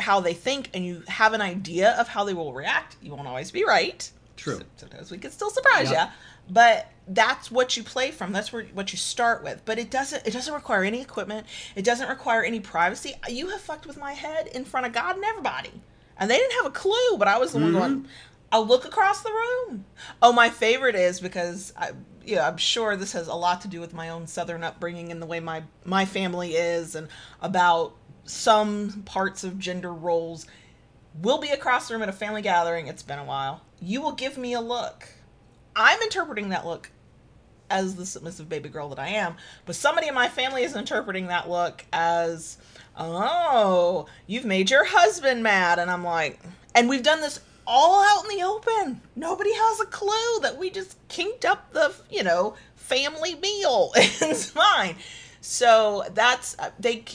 how they think, and you have an idea of how they will react. You won't always be right. True. Sometimes we can still surprise yep. you, but that's what you play from. That's where what you start with. But it doesn't. It doesn't require any equipment. It doesn't require any privacy. You have fucked with my head in front of God and everybody, and they didn't have a clue. But I was the mm-hmm. one going. I'll look across the room. Oh, my favorite is because I, you know, I'm sure this has a lot to do with my own Southern upbringing and the way my my family is, and about. Some parts of gender roles. Will be across the room at a family gathering. It's been a while. You will give me a look. I'm interpreting that look as the submissive baby girl that I am, but somebody in my family is interpreting that look as, oh, you've made your husband mad. And I'm like, and we've done this all out in the open. Nobody has a clue that we just kinked up the, you know, family meal. It's fine. So that's, they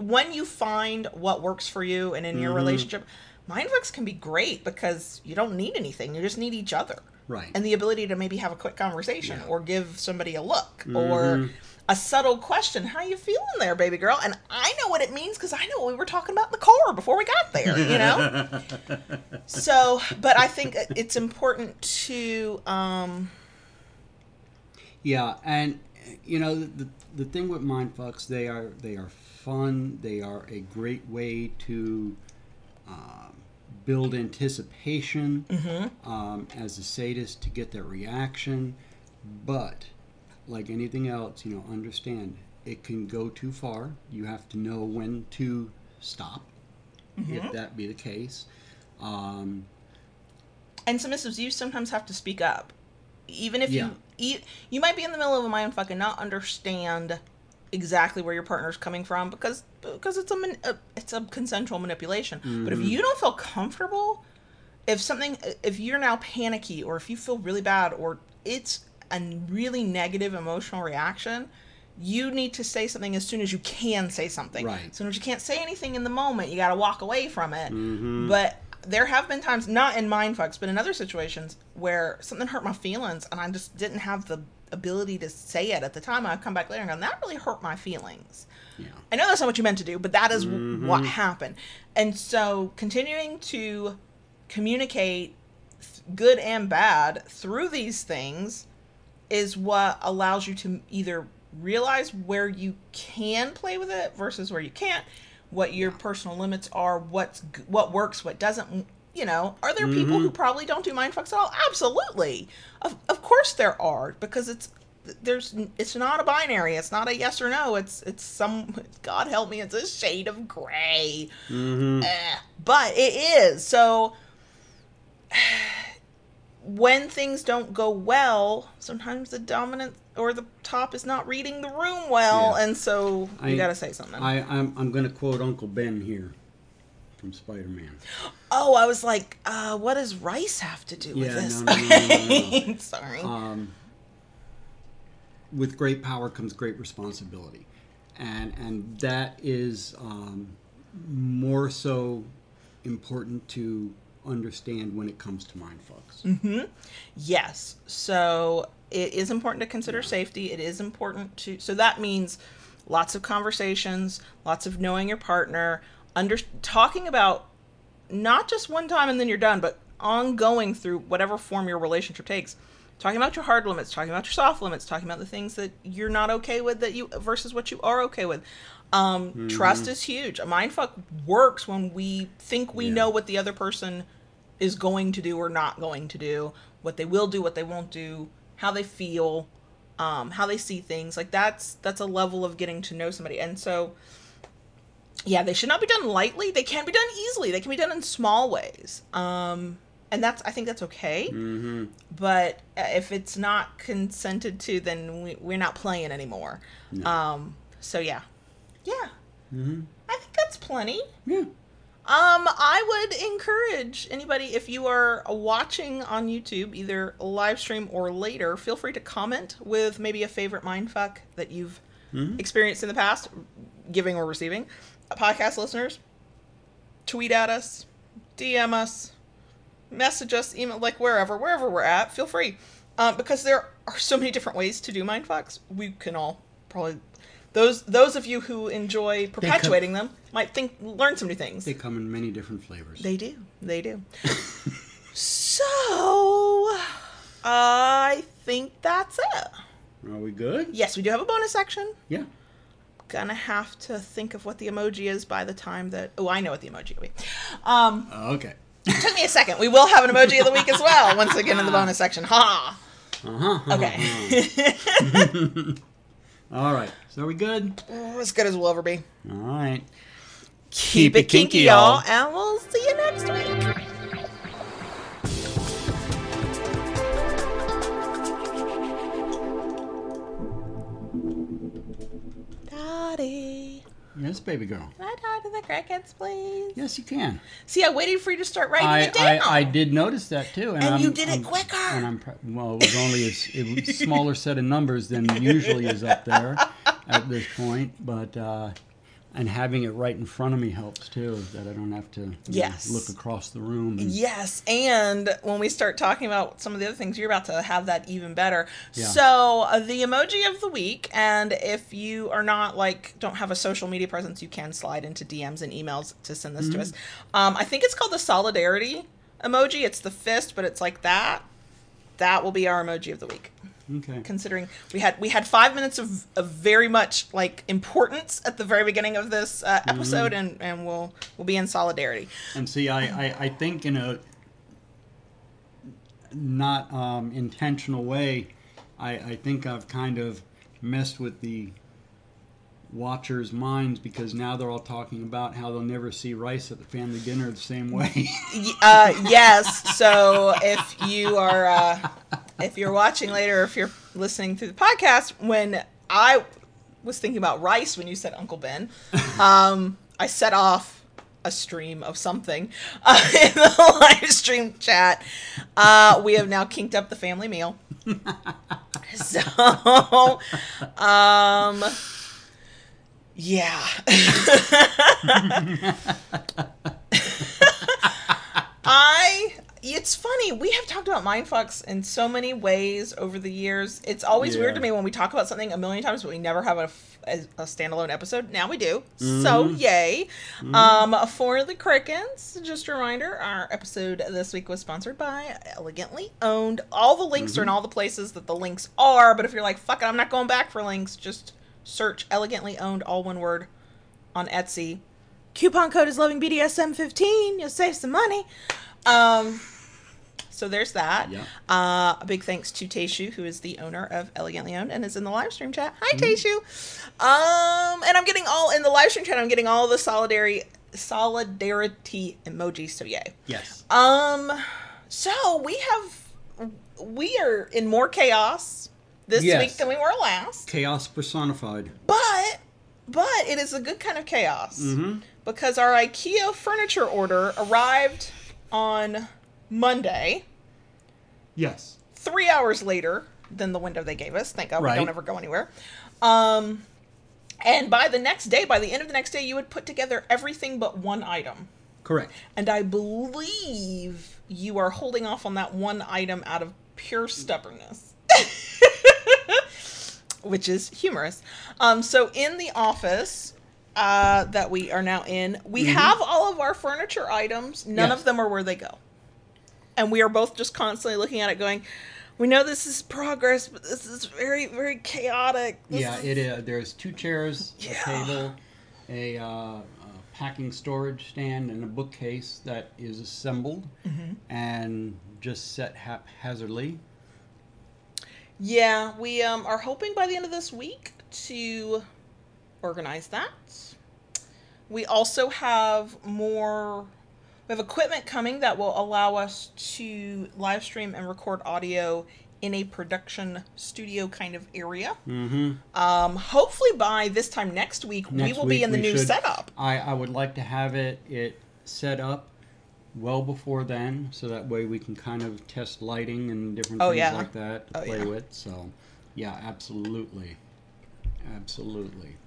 when you find what works for you and in your mm-hmm. relationship, mindfucks can be great because you don't need anything. You just need each other. Right. And the ability to maybe have a quick conversation yeah. or give somebody a look mm-hmm. or a subtle question. How you feeling there, baby girl? And I know what it means because I know what we were talking about in the car before we got there, you know? So, but I think it's important to... Um... Yeah, and, you know, the, the thing with mindfucks, they are they are fun. They are a great way to uh, build anticipation mm-hmm. um, as a sadist to get their reaction. But like anything else, you know, understand it can go too far. You have to know when to stop, mm-hmm. if that be the case. Um, and submissives, you sometimes have to speak up, even if yeah. you, you you might be in the middle of a mindfuck and not understand exactly where your partner's coming from because because it's a it's a consensual manipulation mm-hmm. but if you don't feel comfortable, if something if you're now panicky or if you feel really bad or it's a really negative emotional reaction, you need to say something as soon as you can say something. Right. So if you can't say anything in the moment, you got to walk away from it. Mm-hmm. But there have been times, not in mindfucks, but in other situations where something hurt my feelings and I just didn't have the ability to say it at the time. I've come back later and gone, that really hurt my feelings. Yeah. I know that's not what you meant to do, but that is mm-hmm. what happened. And so continuing to communicate good and bad through these things is what allows you to either realize where you can play with it versus where you can't, what your yeah. personal limits are, what's what works, what doesn't. You know, are there mm-hmm. people who probably don't do mindfucks at all? Absolutely. Of, of course there are, because it's there's it's not a binary. It's not a yes or no. It's it's some, God help me, it's a shade of gray. Mm-hmm. Eh, but it is. So when things don't go well, sometimes the dominant or the top is not reading the room well. Yeah. And so you got to say something. I, I'm, I'm going to quote Uncle Ben here. From Spider-Man. Oh, I was like, uh, what does rice have to do yeah, with this? No, no, okay. no, no, no, no. Sorry. Um, with great power comes great responsibility. And and that is um, more so important to understand when it comes to mindfucks. Mm-hmm. Yes. So it is important to consider yeah. safety. It is important to... So that means lots of conversations, lots of knowing your partner, Under, talking about not just one time and then you're done, but ongoing through whatever form your relationship takes. Talking about your hard limits, talking about your soft limits, talking about the things that you're not okay with that you versus what you are okay with. Um, mm-hmm. Trust is huge. A mindfuck works when we think we yeah. know what the other person is going to do or not going to do, what they will do, what they won't do, how they feel, um, how they see things. Like that's that's a level of getting to know somebody, and so. Yeah, they should not be done lightly. They can be done easily. They can be done in small ways. Um, and that's I think that's okay. Mm-hmm. But if it's not consented to, then we, we're not playing anymore. No. Um, so, yeah. Yeah. Mm-hmm. I think that's plenty. Yeah. Um, I would encourage anybody, if you are watching on YouTube, either live stream or later, feel free to comment with maybe a favorite mindfuck that you've mm-hmm. experienced in the past, giving or receiving. Podcast listeners, tweet at us, D M us, message us, email, like wherever, wherever we're at, feel free. Um, because there are so many different ways to do mindfucks. We can all probably, those those of you who enjoy perpetuating come, them might think, learn some new things. They come in many different flavors. They do. They do. So, uh, I think that's it. Are we good? Yes, we do have a bonus section. Yeah. Gonna have to think of what the emoji is by the time that oh I know what the emoji will be. Um okay. It took me a second. We will have an emoji of the week as well, once again in the bonus section. Ha. Uh-huh. Okay. All right. So are we good? Oh, as good as we'll ever be. All right. Keep, Keep it kinky, kinky y'all, and we'll see you next week. Yes, baby girl. Can I talk to the crickets, please? Yes, you can. See, I waited for you to start writing I, it down. I, I did notice that, too. And, and I'm, you did I'm, it quicker. And I'm, well, it was only a, a smaller set of numbers than usually is up there at this point. But uh, and having it right in front of me helps, too, that I don't have to yes. know, look across the room. And... Yes, and when we start talking about some of the other things, you're about to have that even better. Yeah. So uh, the emoji of the week, and if you are not, like, don't have a social media presence, you can slide into D Ms and emails to send this mm-hmm. to us. Um, I think it's called the solidarity emoji. It's the fist, but it's like that. That will be our emoji of the week. Okay. Considering we had we had five minutes of, of very much like importance at the very beginning of this uh, episode, mm-hmm. and, and we'll we'll be in solidarity. And see, I, I, I think in a not um, intentional way, I, I think I've kind of messed with the watchers' minds because now they're all talking about how they'll never see rice at the family dinner the same way. uh, yes. So if you are. Uh, If you're watching later, or if you're listening through the podcast, when I was thinking about rice when you said Uncle Ben, um, I set off a stream of something uh, in the live stream chat. Uh, we have now kinked up the family meal. So, um, yeah. I, it's funny. We have talked about mindfucks in so many ways over the years. It's always yeah. weird to me when we talk about something a million times, but we never have a, a, a standalone episode. Now we do. Mm-hmm. So yay. Mm-hmm. Um, for the Crickens, just a reminder, our episode this week was sponsored by Elegantly Owned. All the links mm-hmm. are in all the places that the links are, but if you're like, fuck it, I'm not going back for links, just search Elegantly Owned, all one word, on Etsy. Coupon code is Loving B D S M fifteen. You'll save some money. Um, so there's that. Yeah. Uh, a big thanks to Tayshu, who is the owner of Elegantly Owned and is in the live stream chat. Hi, mm. Tayshu. Um, and I'm getting all in the live stream chat. I'm getting all the solidarity solidarity emojis. So yay. Yes. Um. So we have we are in more chaos this yes. week than we were last. Chaos personified. But but it is a good kind of chaos mm-hmm. because our Ikea furniture order arrived on Monday. Yes. Three hours later than the window they gave us. Thank God right. we don't ever go anywhere. Um, and by the next day, by the end of the next day, you would put together everything but one item. Correct. And I believe you are holding off on that one item out of pure stubbornness. Which is humorous. Um, so in the office... Uh, that we are now in. We mm-hmm. have all of our furniture items. None yes. of them are where they go. And we are both just constantly looking at it going, we know this is progress, but this is very, very chaotic. This yeah, is... it is. There's two chairs, yeah. a table, a, uh, a packing storage stand, and a bookcase that is assembled mm-hmm. and just set haphazardly. Yeah, we um, are hoping by the end of this week to... organize that. We also have more, we have equipment coming that will allow us to live stream and record audio in a production studio kind of area. Mm-hmm. Um, hopefully by this time next week, next we will week be in the new should, setup. I, I would like to have it, it set up well before then, so that way we can kind of test lighting and different oh, things yeah. like that to oh, play yeah. with. So yeah, absolutely. Absolutely.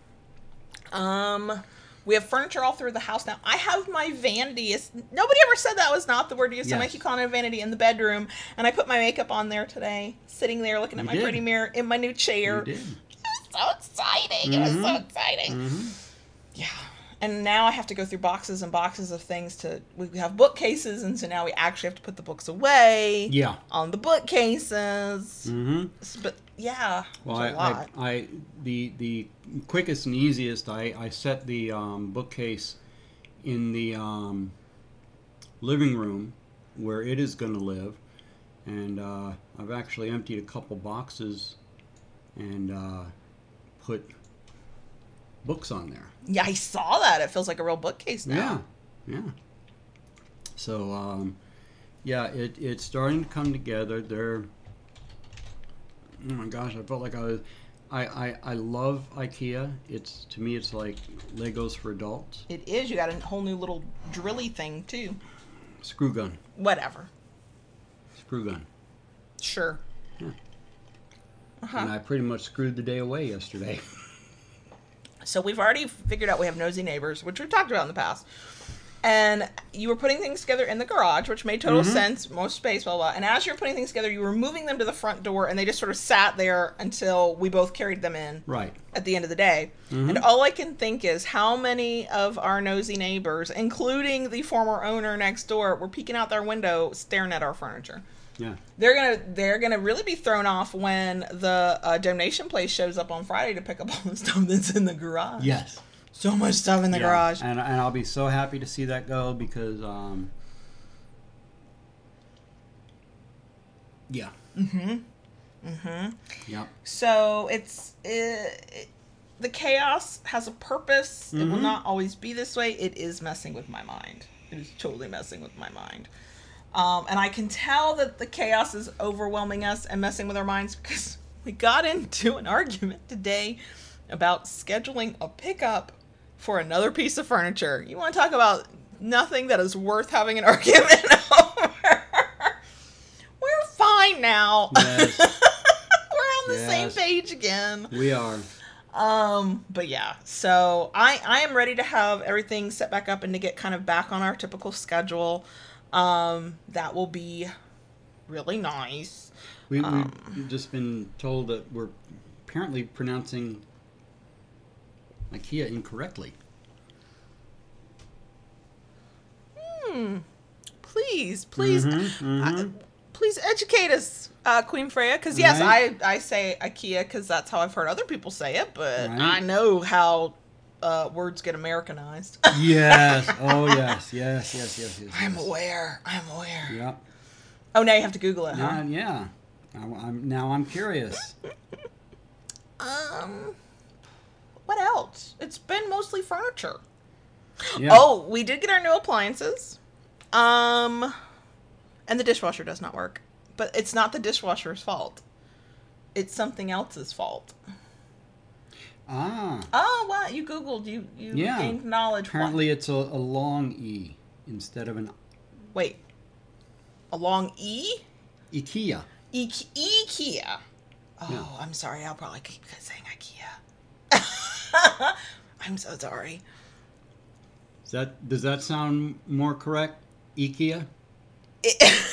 Um, we have furniture all through the house now. I have my vanity. Nobody ever said that was not the word used. Yes. I keep calling it a vanity in the bedroom, and I put my makeup on there today, sitting there looking you at my did. pretty mirror in my new chair. You did. It was so exciting. Mm-hmm. It was so exciting. Mm-hmm. Yeah. And now I have to go through boxes and boxes of things to, we have bookcases, and so now we actually have to put the books away. Yeah. On the bookcases. Mm-hmm. But yeah, well, I, a lot. I, I the the quickest and easiest, I, I set the um, bookcase in the um, living room where it is going to live, and uh, I've actually emptied a couple boxes and uh, put books on there. Yeah, I saw that. It feels like a real bookcase now. Yeah, yeah. So, um, yeah, it it's starting to come together. They're, oh my gosh, I felt like I was, I, I, I love IKEA. It's, to me, it's like Legos for adults. It is. You got a whole new little drilly thing, too. Screw gun. Whatever. Screw gun. Sure. Yeah. Uh-huh. And I pretty much screwed the day away yesterday. So we've already figured out we have nosy neighbors, which we've talked about in the past. And you were putting things together in the garage, which made total mm-hmm. sense, most space, blah, blah. And as you were putting things together, you were moving them to the front door, and they just sort of sat there until we both carried them in right. at the end of the day. Mm-hmm. And all I can think is how many of our nosy neighbors, including the former owner next door, were peeking out their window, staring at our furniture. Yeah. They're gonna they're gonna really be thrown off when the uh, donation place shows up on Friday to pick up all the stuff that's in the garage. Yes, so much stuff in the yeah. garage, and and I'll be so happy to see that go because um, yeah. Mhm. Mhm. Yep. So it's it, it, the chaos has a purpose. Mm-hmm. It will not always be this way. It is messing with my mind. It is totally messing with my mind. Um, and I can tell that the chaos is overwhelming us and messing with our minds because we got into an argument today about scheduling a pickup for another piece of furniture. You want to talk about nothing that is worth having an argument over. We're fine now. Yes. We're on the page again. We are. Um, but yeah, so I, I am ready to have everything set back up and to get kind of back on our typical schedule. Um, that will be really nice. We, we've um, just been told that we're apparently pronouncing Ikea incorrectly. Hmm. Please, please, mm-hmm, mm-hmm. Uh, please educate us, uh, Queen Freya. Because yes, right. I, I say Ikea because that's how I've heard other people say it. But right. I know how uh, words get Americanized. Yes. Oh, yes. Yes, yes, yes, yes. I'm yes. aware. I'm aware. Yep. Oh, now you have to Google it, now, huh? Yeah. Now I'm, now I'm curious. um, what else? It's been mostly furniture. Yeah. Oh, we did get our new appliances. Um, and the dishwasher does not work. But it's not the dishwasher's fault. It's something else's fault. Ah. Oh, wow. You Googled. You, you yeah. gained knowledge. Apparently what? It's a, a long E instead of an... Wait. A long E? Ikea. I- Ikea. Oh, yeah. I'm sorry. I'll probably keep saying Ikea. I'm so sorry. Does that, does that sound more correct? Ikea? It-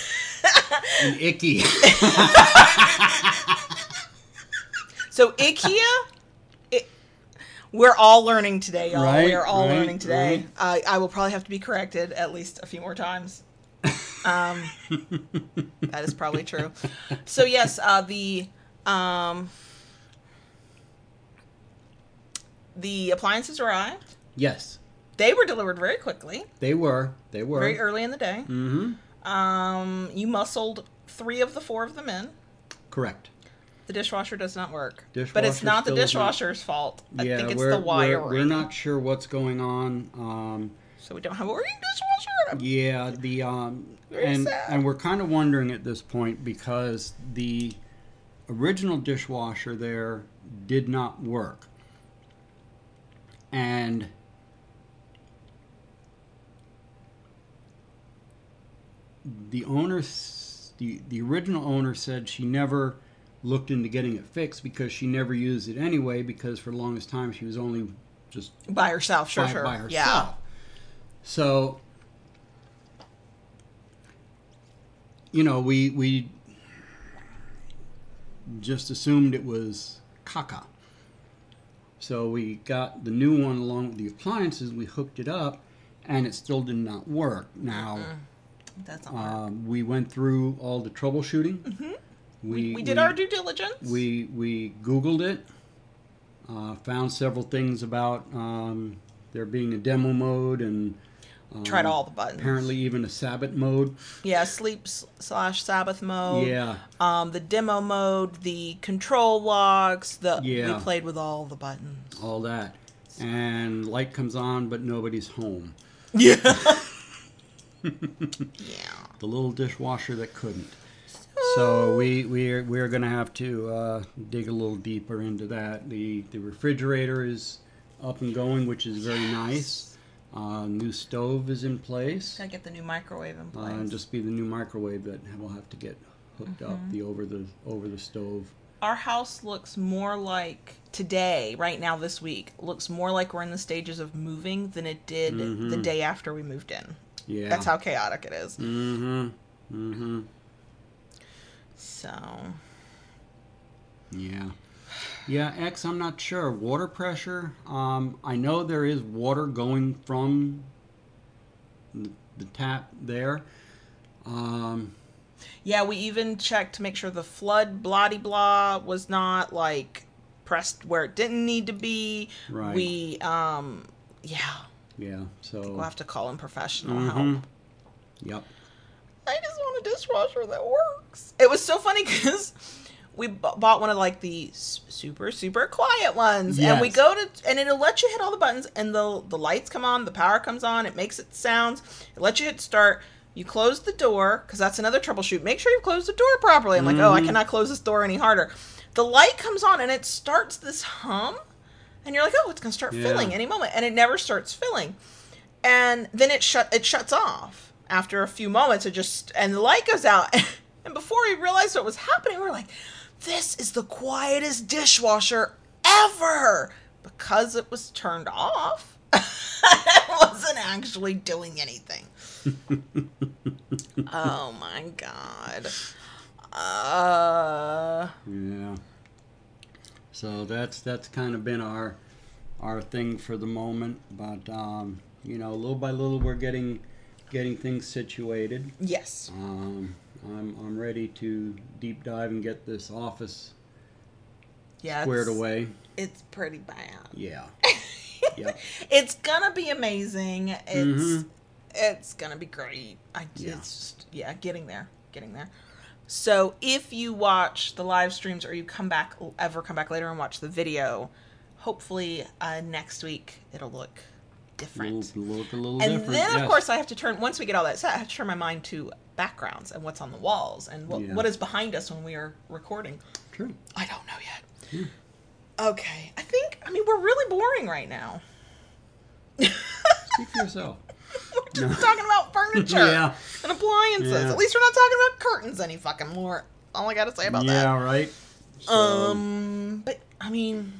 An icky. So Ikea, it, we're all learning today, y'all. Right, we're all right, learning today. Right. Uh, I will probably have to be corrected at least a few more times. Um, that is probably true. So yes, uh, the um, the appliances arrived. Yes. They were delivered very quickly. They were. They were. Very early in the day. Mm-hmm. Um, you muscled three of the four of them in. Correct. The dishwasher does not work. Dishwasher but it's not the dishwasher's fault. I yeah, think it's the wire. We're, we're not sure what's going on. Um, so we don't have a working dishwasher? Yeah. The um, very and, sad. And we're kind of wondering at this point because the original dishwasher there did not work. And... The owner, the, the original owner said she never looked into getting it fixed because she never used it anyway because for the longest time she was only just... By herself, sure, by, sure. By herself. Yeah. So, you know, we we just assumed it was caca. So we got the new one along with the appliances, we hooked it up, and it still did not work. Now... Mm-mm. That's um, we went through all the troubleshooting. Mm-hmm. We, we did we, our due diligence. We we Googled it, uh, found several things about um, there being a demo mode and um, tried all the buttons. Apparently, even a Sabbath mode. Yeah, sleep slash Sabbath mode. Yeah. Um, the demo mode, the control logs. The yeah. we played with all the buttons. All that, and light comes on, but nobody's home. Yeah. Yeah. The little dishwasher that couldn't. So we we're we're gonna have to uh, dig a little deeper into that. The the refrigerator is up and going, which is very yes. nice. Uh, new stove is in place. Gotta get the new microwave in place. Uh, and just be the new microwave that we'll have to get hooked mm-hmm. up the over the over the stove. Our house looks more like today, right now this week, looks more like we're in the stages of moving than it did mm-hmm. the day after we moved in. Yeah. That's how chaotic it is. Mm-hmm. Mm-hmm. So. Yeah. Yeah, X, I'm not sure. Water pressure. Um, I know there is water going from the, the tap there. Um. Yeah, we even checked to make sure the flood blah-de-blah was not, like, pressed where it didn't need to be. Right. We, um, yeah. Yeah, so... I think we'll have to call in professional mm-hmm. help. Yep. I just want a dishwasher that works. It was so funny because we b- bought one of, like, the super, super quiet ones. Yes. And we go to... And it'll let you hit all the buttons, and the, the lights come on, the power comes on, it makes it sounds. It lets you hit start. You close the door, because that's another troubleshoot. Make sure you close the door properly. I'm mm-hmm. like, oh, I cannot close this door any harder. The light comes on, and it starts this hum. And you're like, oh, it's going to start yeah. filling any moment. And it never starts filling. And then it shut it shuts off after a few moments. It just and the light goes out. And before we realized what was happening, we were like, This is the quietest dishwasher ever because it was turned off. It wasn't actually doing anything. Oh my God. Uh... Yeah. So that's that's kind of been our our thing for the moment. But um, you know, little by little, we're getting getting things situated. Yes. Um, I'm I'm ready to deep dive and get this office yeah, squared it's, away. It's pretty bad. Yeah. Yep. It's gonna be amazing. It's mm-hmm. it's gonna be great. I yeah. It's just, yeah, getting there, getting there. So if you watch the live streams or you come back ever come back later and watch the video, hopefully uh, next week it'll look different. It'll look a little and different. And then of yes. course I have to turn once we get all that set. I have to turn my mind to backgrounds and what's on the walls and what yeah. what is behind us when we are recording. True. I don't know yet. Yeah. Okay, I think, I mean, we're really boring right now. Speak for yourself. We're just no. talking about furniture yeah. and appliances. Yeah. At least we're not talking about curtains any fucking more. All I gotta say about yeah, that. Yeah, right? So. Um, but, I mean,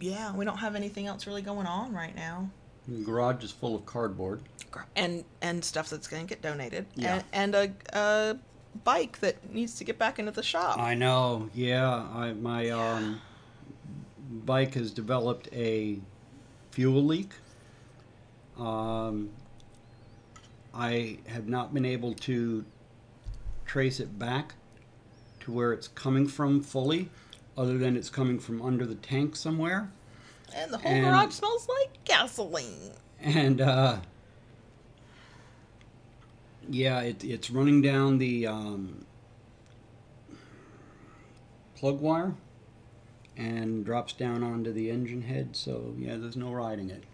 yeah, we don't have anything else really going on right now. The garage is full of cardboard. And and stuff that's gonna get donated. Yeah. And, and a... a bike that needs to get back into the shop. I know, yeah. I, my yeah. um bike has developed a fuel leak. Um, I have not been able to trace it back to where it's coming from fully, other than it's coming from under the tank somewhere. And the whole and, garage smells like gasoline. And, uh... yeah, it, it's running down the um, plug wire and drops down onto the engine head. So, yeah, there's no riding it.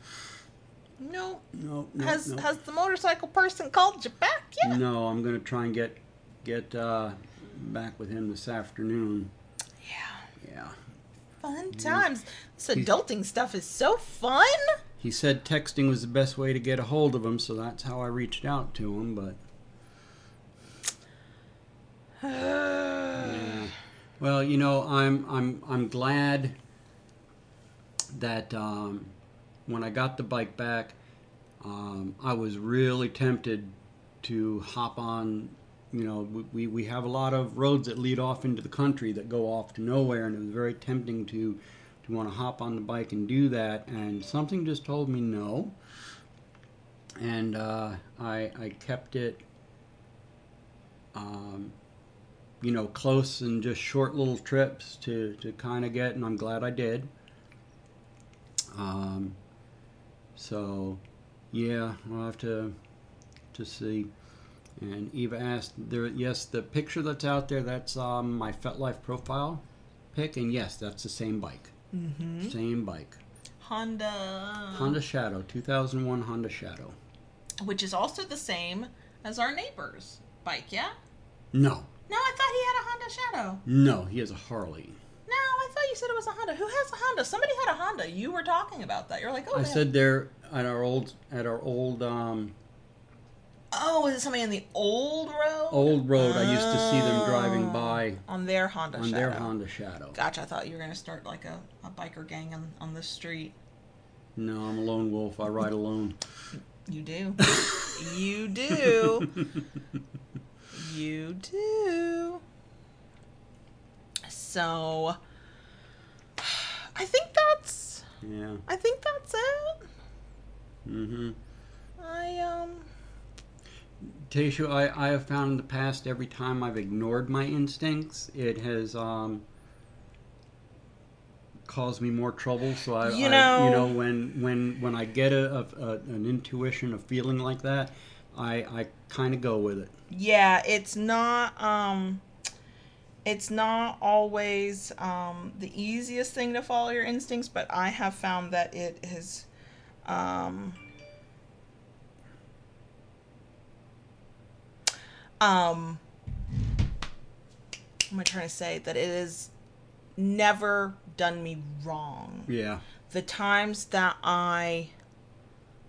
No. No, no, has, no. Has the motorcycle person called you back yet? No, I'm going to try and get get uh, back with him this afternoon. Yeah. Yeah. Fun times. This adulting stuff is so fun. He said texting was the best way to get a hold of him, so that's how I reached out to him, but... yeah. Well, you know, I'm I'm I'm glad that um, when I got the bike back, um, I was really tempted to hop on, you know, we, we have a lot of roads that lead off into the country that go off to nowhere, and it was very tempting to... Do you want to hop on the bike and do that? And something just told me no. And uh, I, I kept it, um, you know, close and just short little trips to, to kind of get, and I'm glad I did. Um, so, yeah, we'll have to, to see. And Eva asked, there, yes, the picture that's out there, that's um, my FetLife profile pic, and yes, that's the same bike. Mm-hmm. Same bike. Honda. Honda Shadow. two thousand one Honda Shadow. Which is also the same as our neighbor's bike, yeah? No. No, I thought he had a Honda Shadow. No, he has a Harley. No, I thought you said it was a Honda. Who has a Honda? Somebody had a Honda. You were talking about that. You're like, oh, I said they're at our old, at our old, um... Oh, is it somebody on the old road? Old road. Oh. I used to see them driving by. On their Honda on Shadow. On their Honda Shadow. Gotcha. I thought you were going to start like a, a biker gang on, on the street. No, I'm a lone wolf. I ride alone. You do. You do. You do. So, I think that's... Yeah. I think that's it. Mm-hmm. I, um... Tayshu, I, I have found in the past every time I've ignored my instincts, it has um, caused me more trouble. So I, you know, I, you know when when when I get a, a an intuition, a feeling like that, I I kind of go with it. Yeah, it's not um, it's not always um, the easiest thing to follow your instincts, but I have found that it is. Um, Um, what am I trying to say? That it has never done me wrong. Yeah. The times that I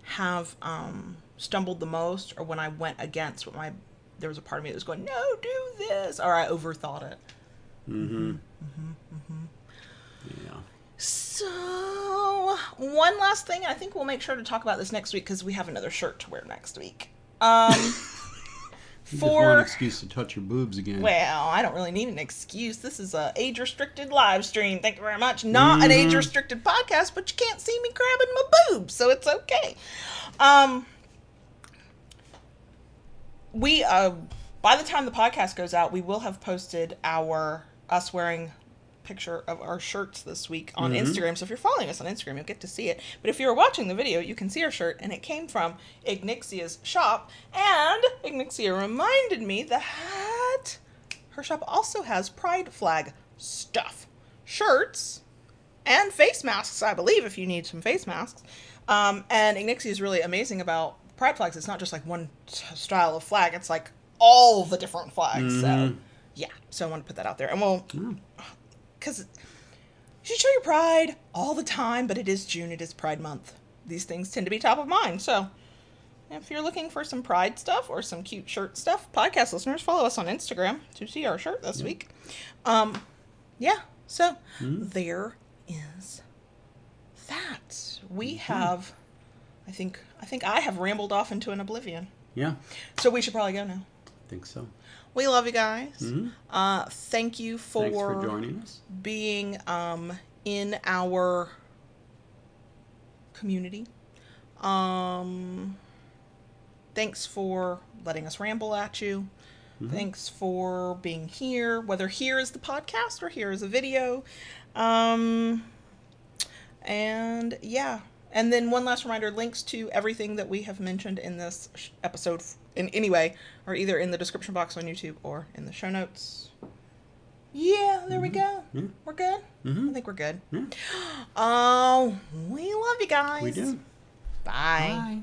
have um, stumbled the most or when I went against what my... There was a part of me that was going, no, do this. Or I overthought it. Mm-hmm. Mm-hmm. Mm-hmm. Yeah. So, one last thing. I think we'll make sure to talk about this next week because we have another shirt to wear next week. Um, you for... just want an excuse to touch your boobs again. Well, I don't really need an excuse. This is a age-restricted live stream. Thank you very much. Not mm-hmm. an age-restricted podcast, but you can't see me grabbing my boobs, so it's okay. Um, we, uh, by the time the podcast goes out, we will have posted our us wearing... picture of our shirts this week on mm-hmm. Instagram. So if you're following us on Instagram, you'll get to see it. But if you're watching the video, you can see our shirt, and it came from Ignixia's shop. And Ignixia reminded me that her shop also has pride flag stuff, shirts, and face masks, I believe, if you need some face masks. Um, and Ignixia is really amazing about pride flags. It's not just like one t- style of flag. It's like all the different flags. Mm-hmm. So yeah, so I want to put that out there. And we'll... Mm. Because you should show your pride all the time, but it is June. It is Pride Month. These things tend to be top of mind. So if you're looking for some pride stuff or some cute shirt stuff, podcast listeners, follow us on Instagram to see our shirt this yeah. week. Um, yeah. So mm-hmm. there is that. We mm-hmm. have, I think, I think I have rambled off into an oblivion. Yeah. So we should probably go now. I think so. We love you guys. Mm-hmm. Uh, thank you for, for joining us. being um, in our community. Um, thanks for letting us ramble at you. Mm-hmm. Thanks for being here, whether here is the podcast or here is a video. Um, and yeah. And then one last reminder, links to everything that we have mentioned in this sh- episode in any way are either in the description box on YouTube or in the show notes. Yeah, there mm-hmm. we go. Yeah. We're good? Mm-hmm. I think we're good. Oh, yeah. uh, we love you guys. We do. Bye. Bye.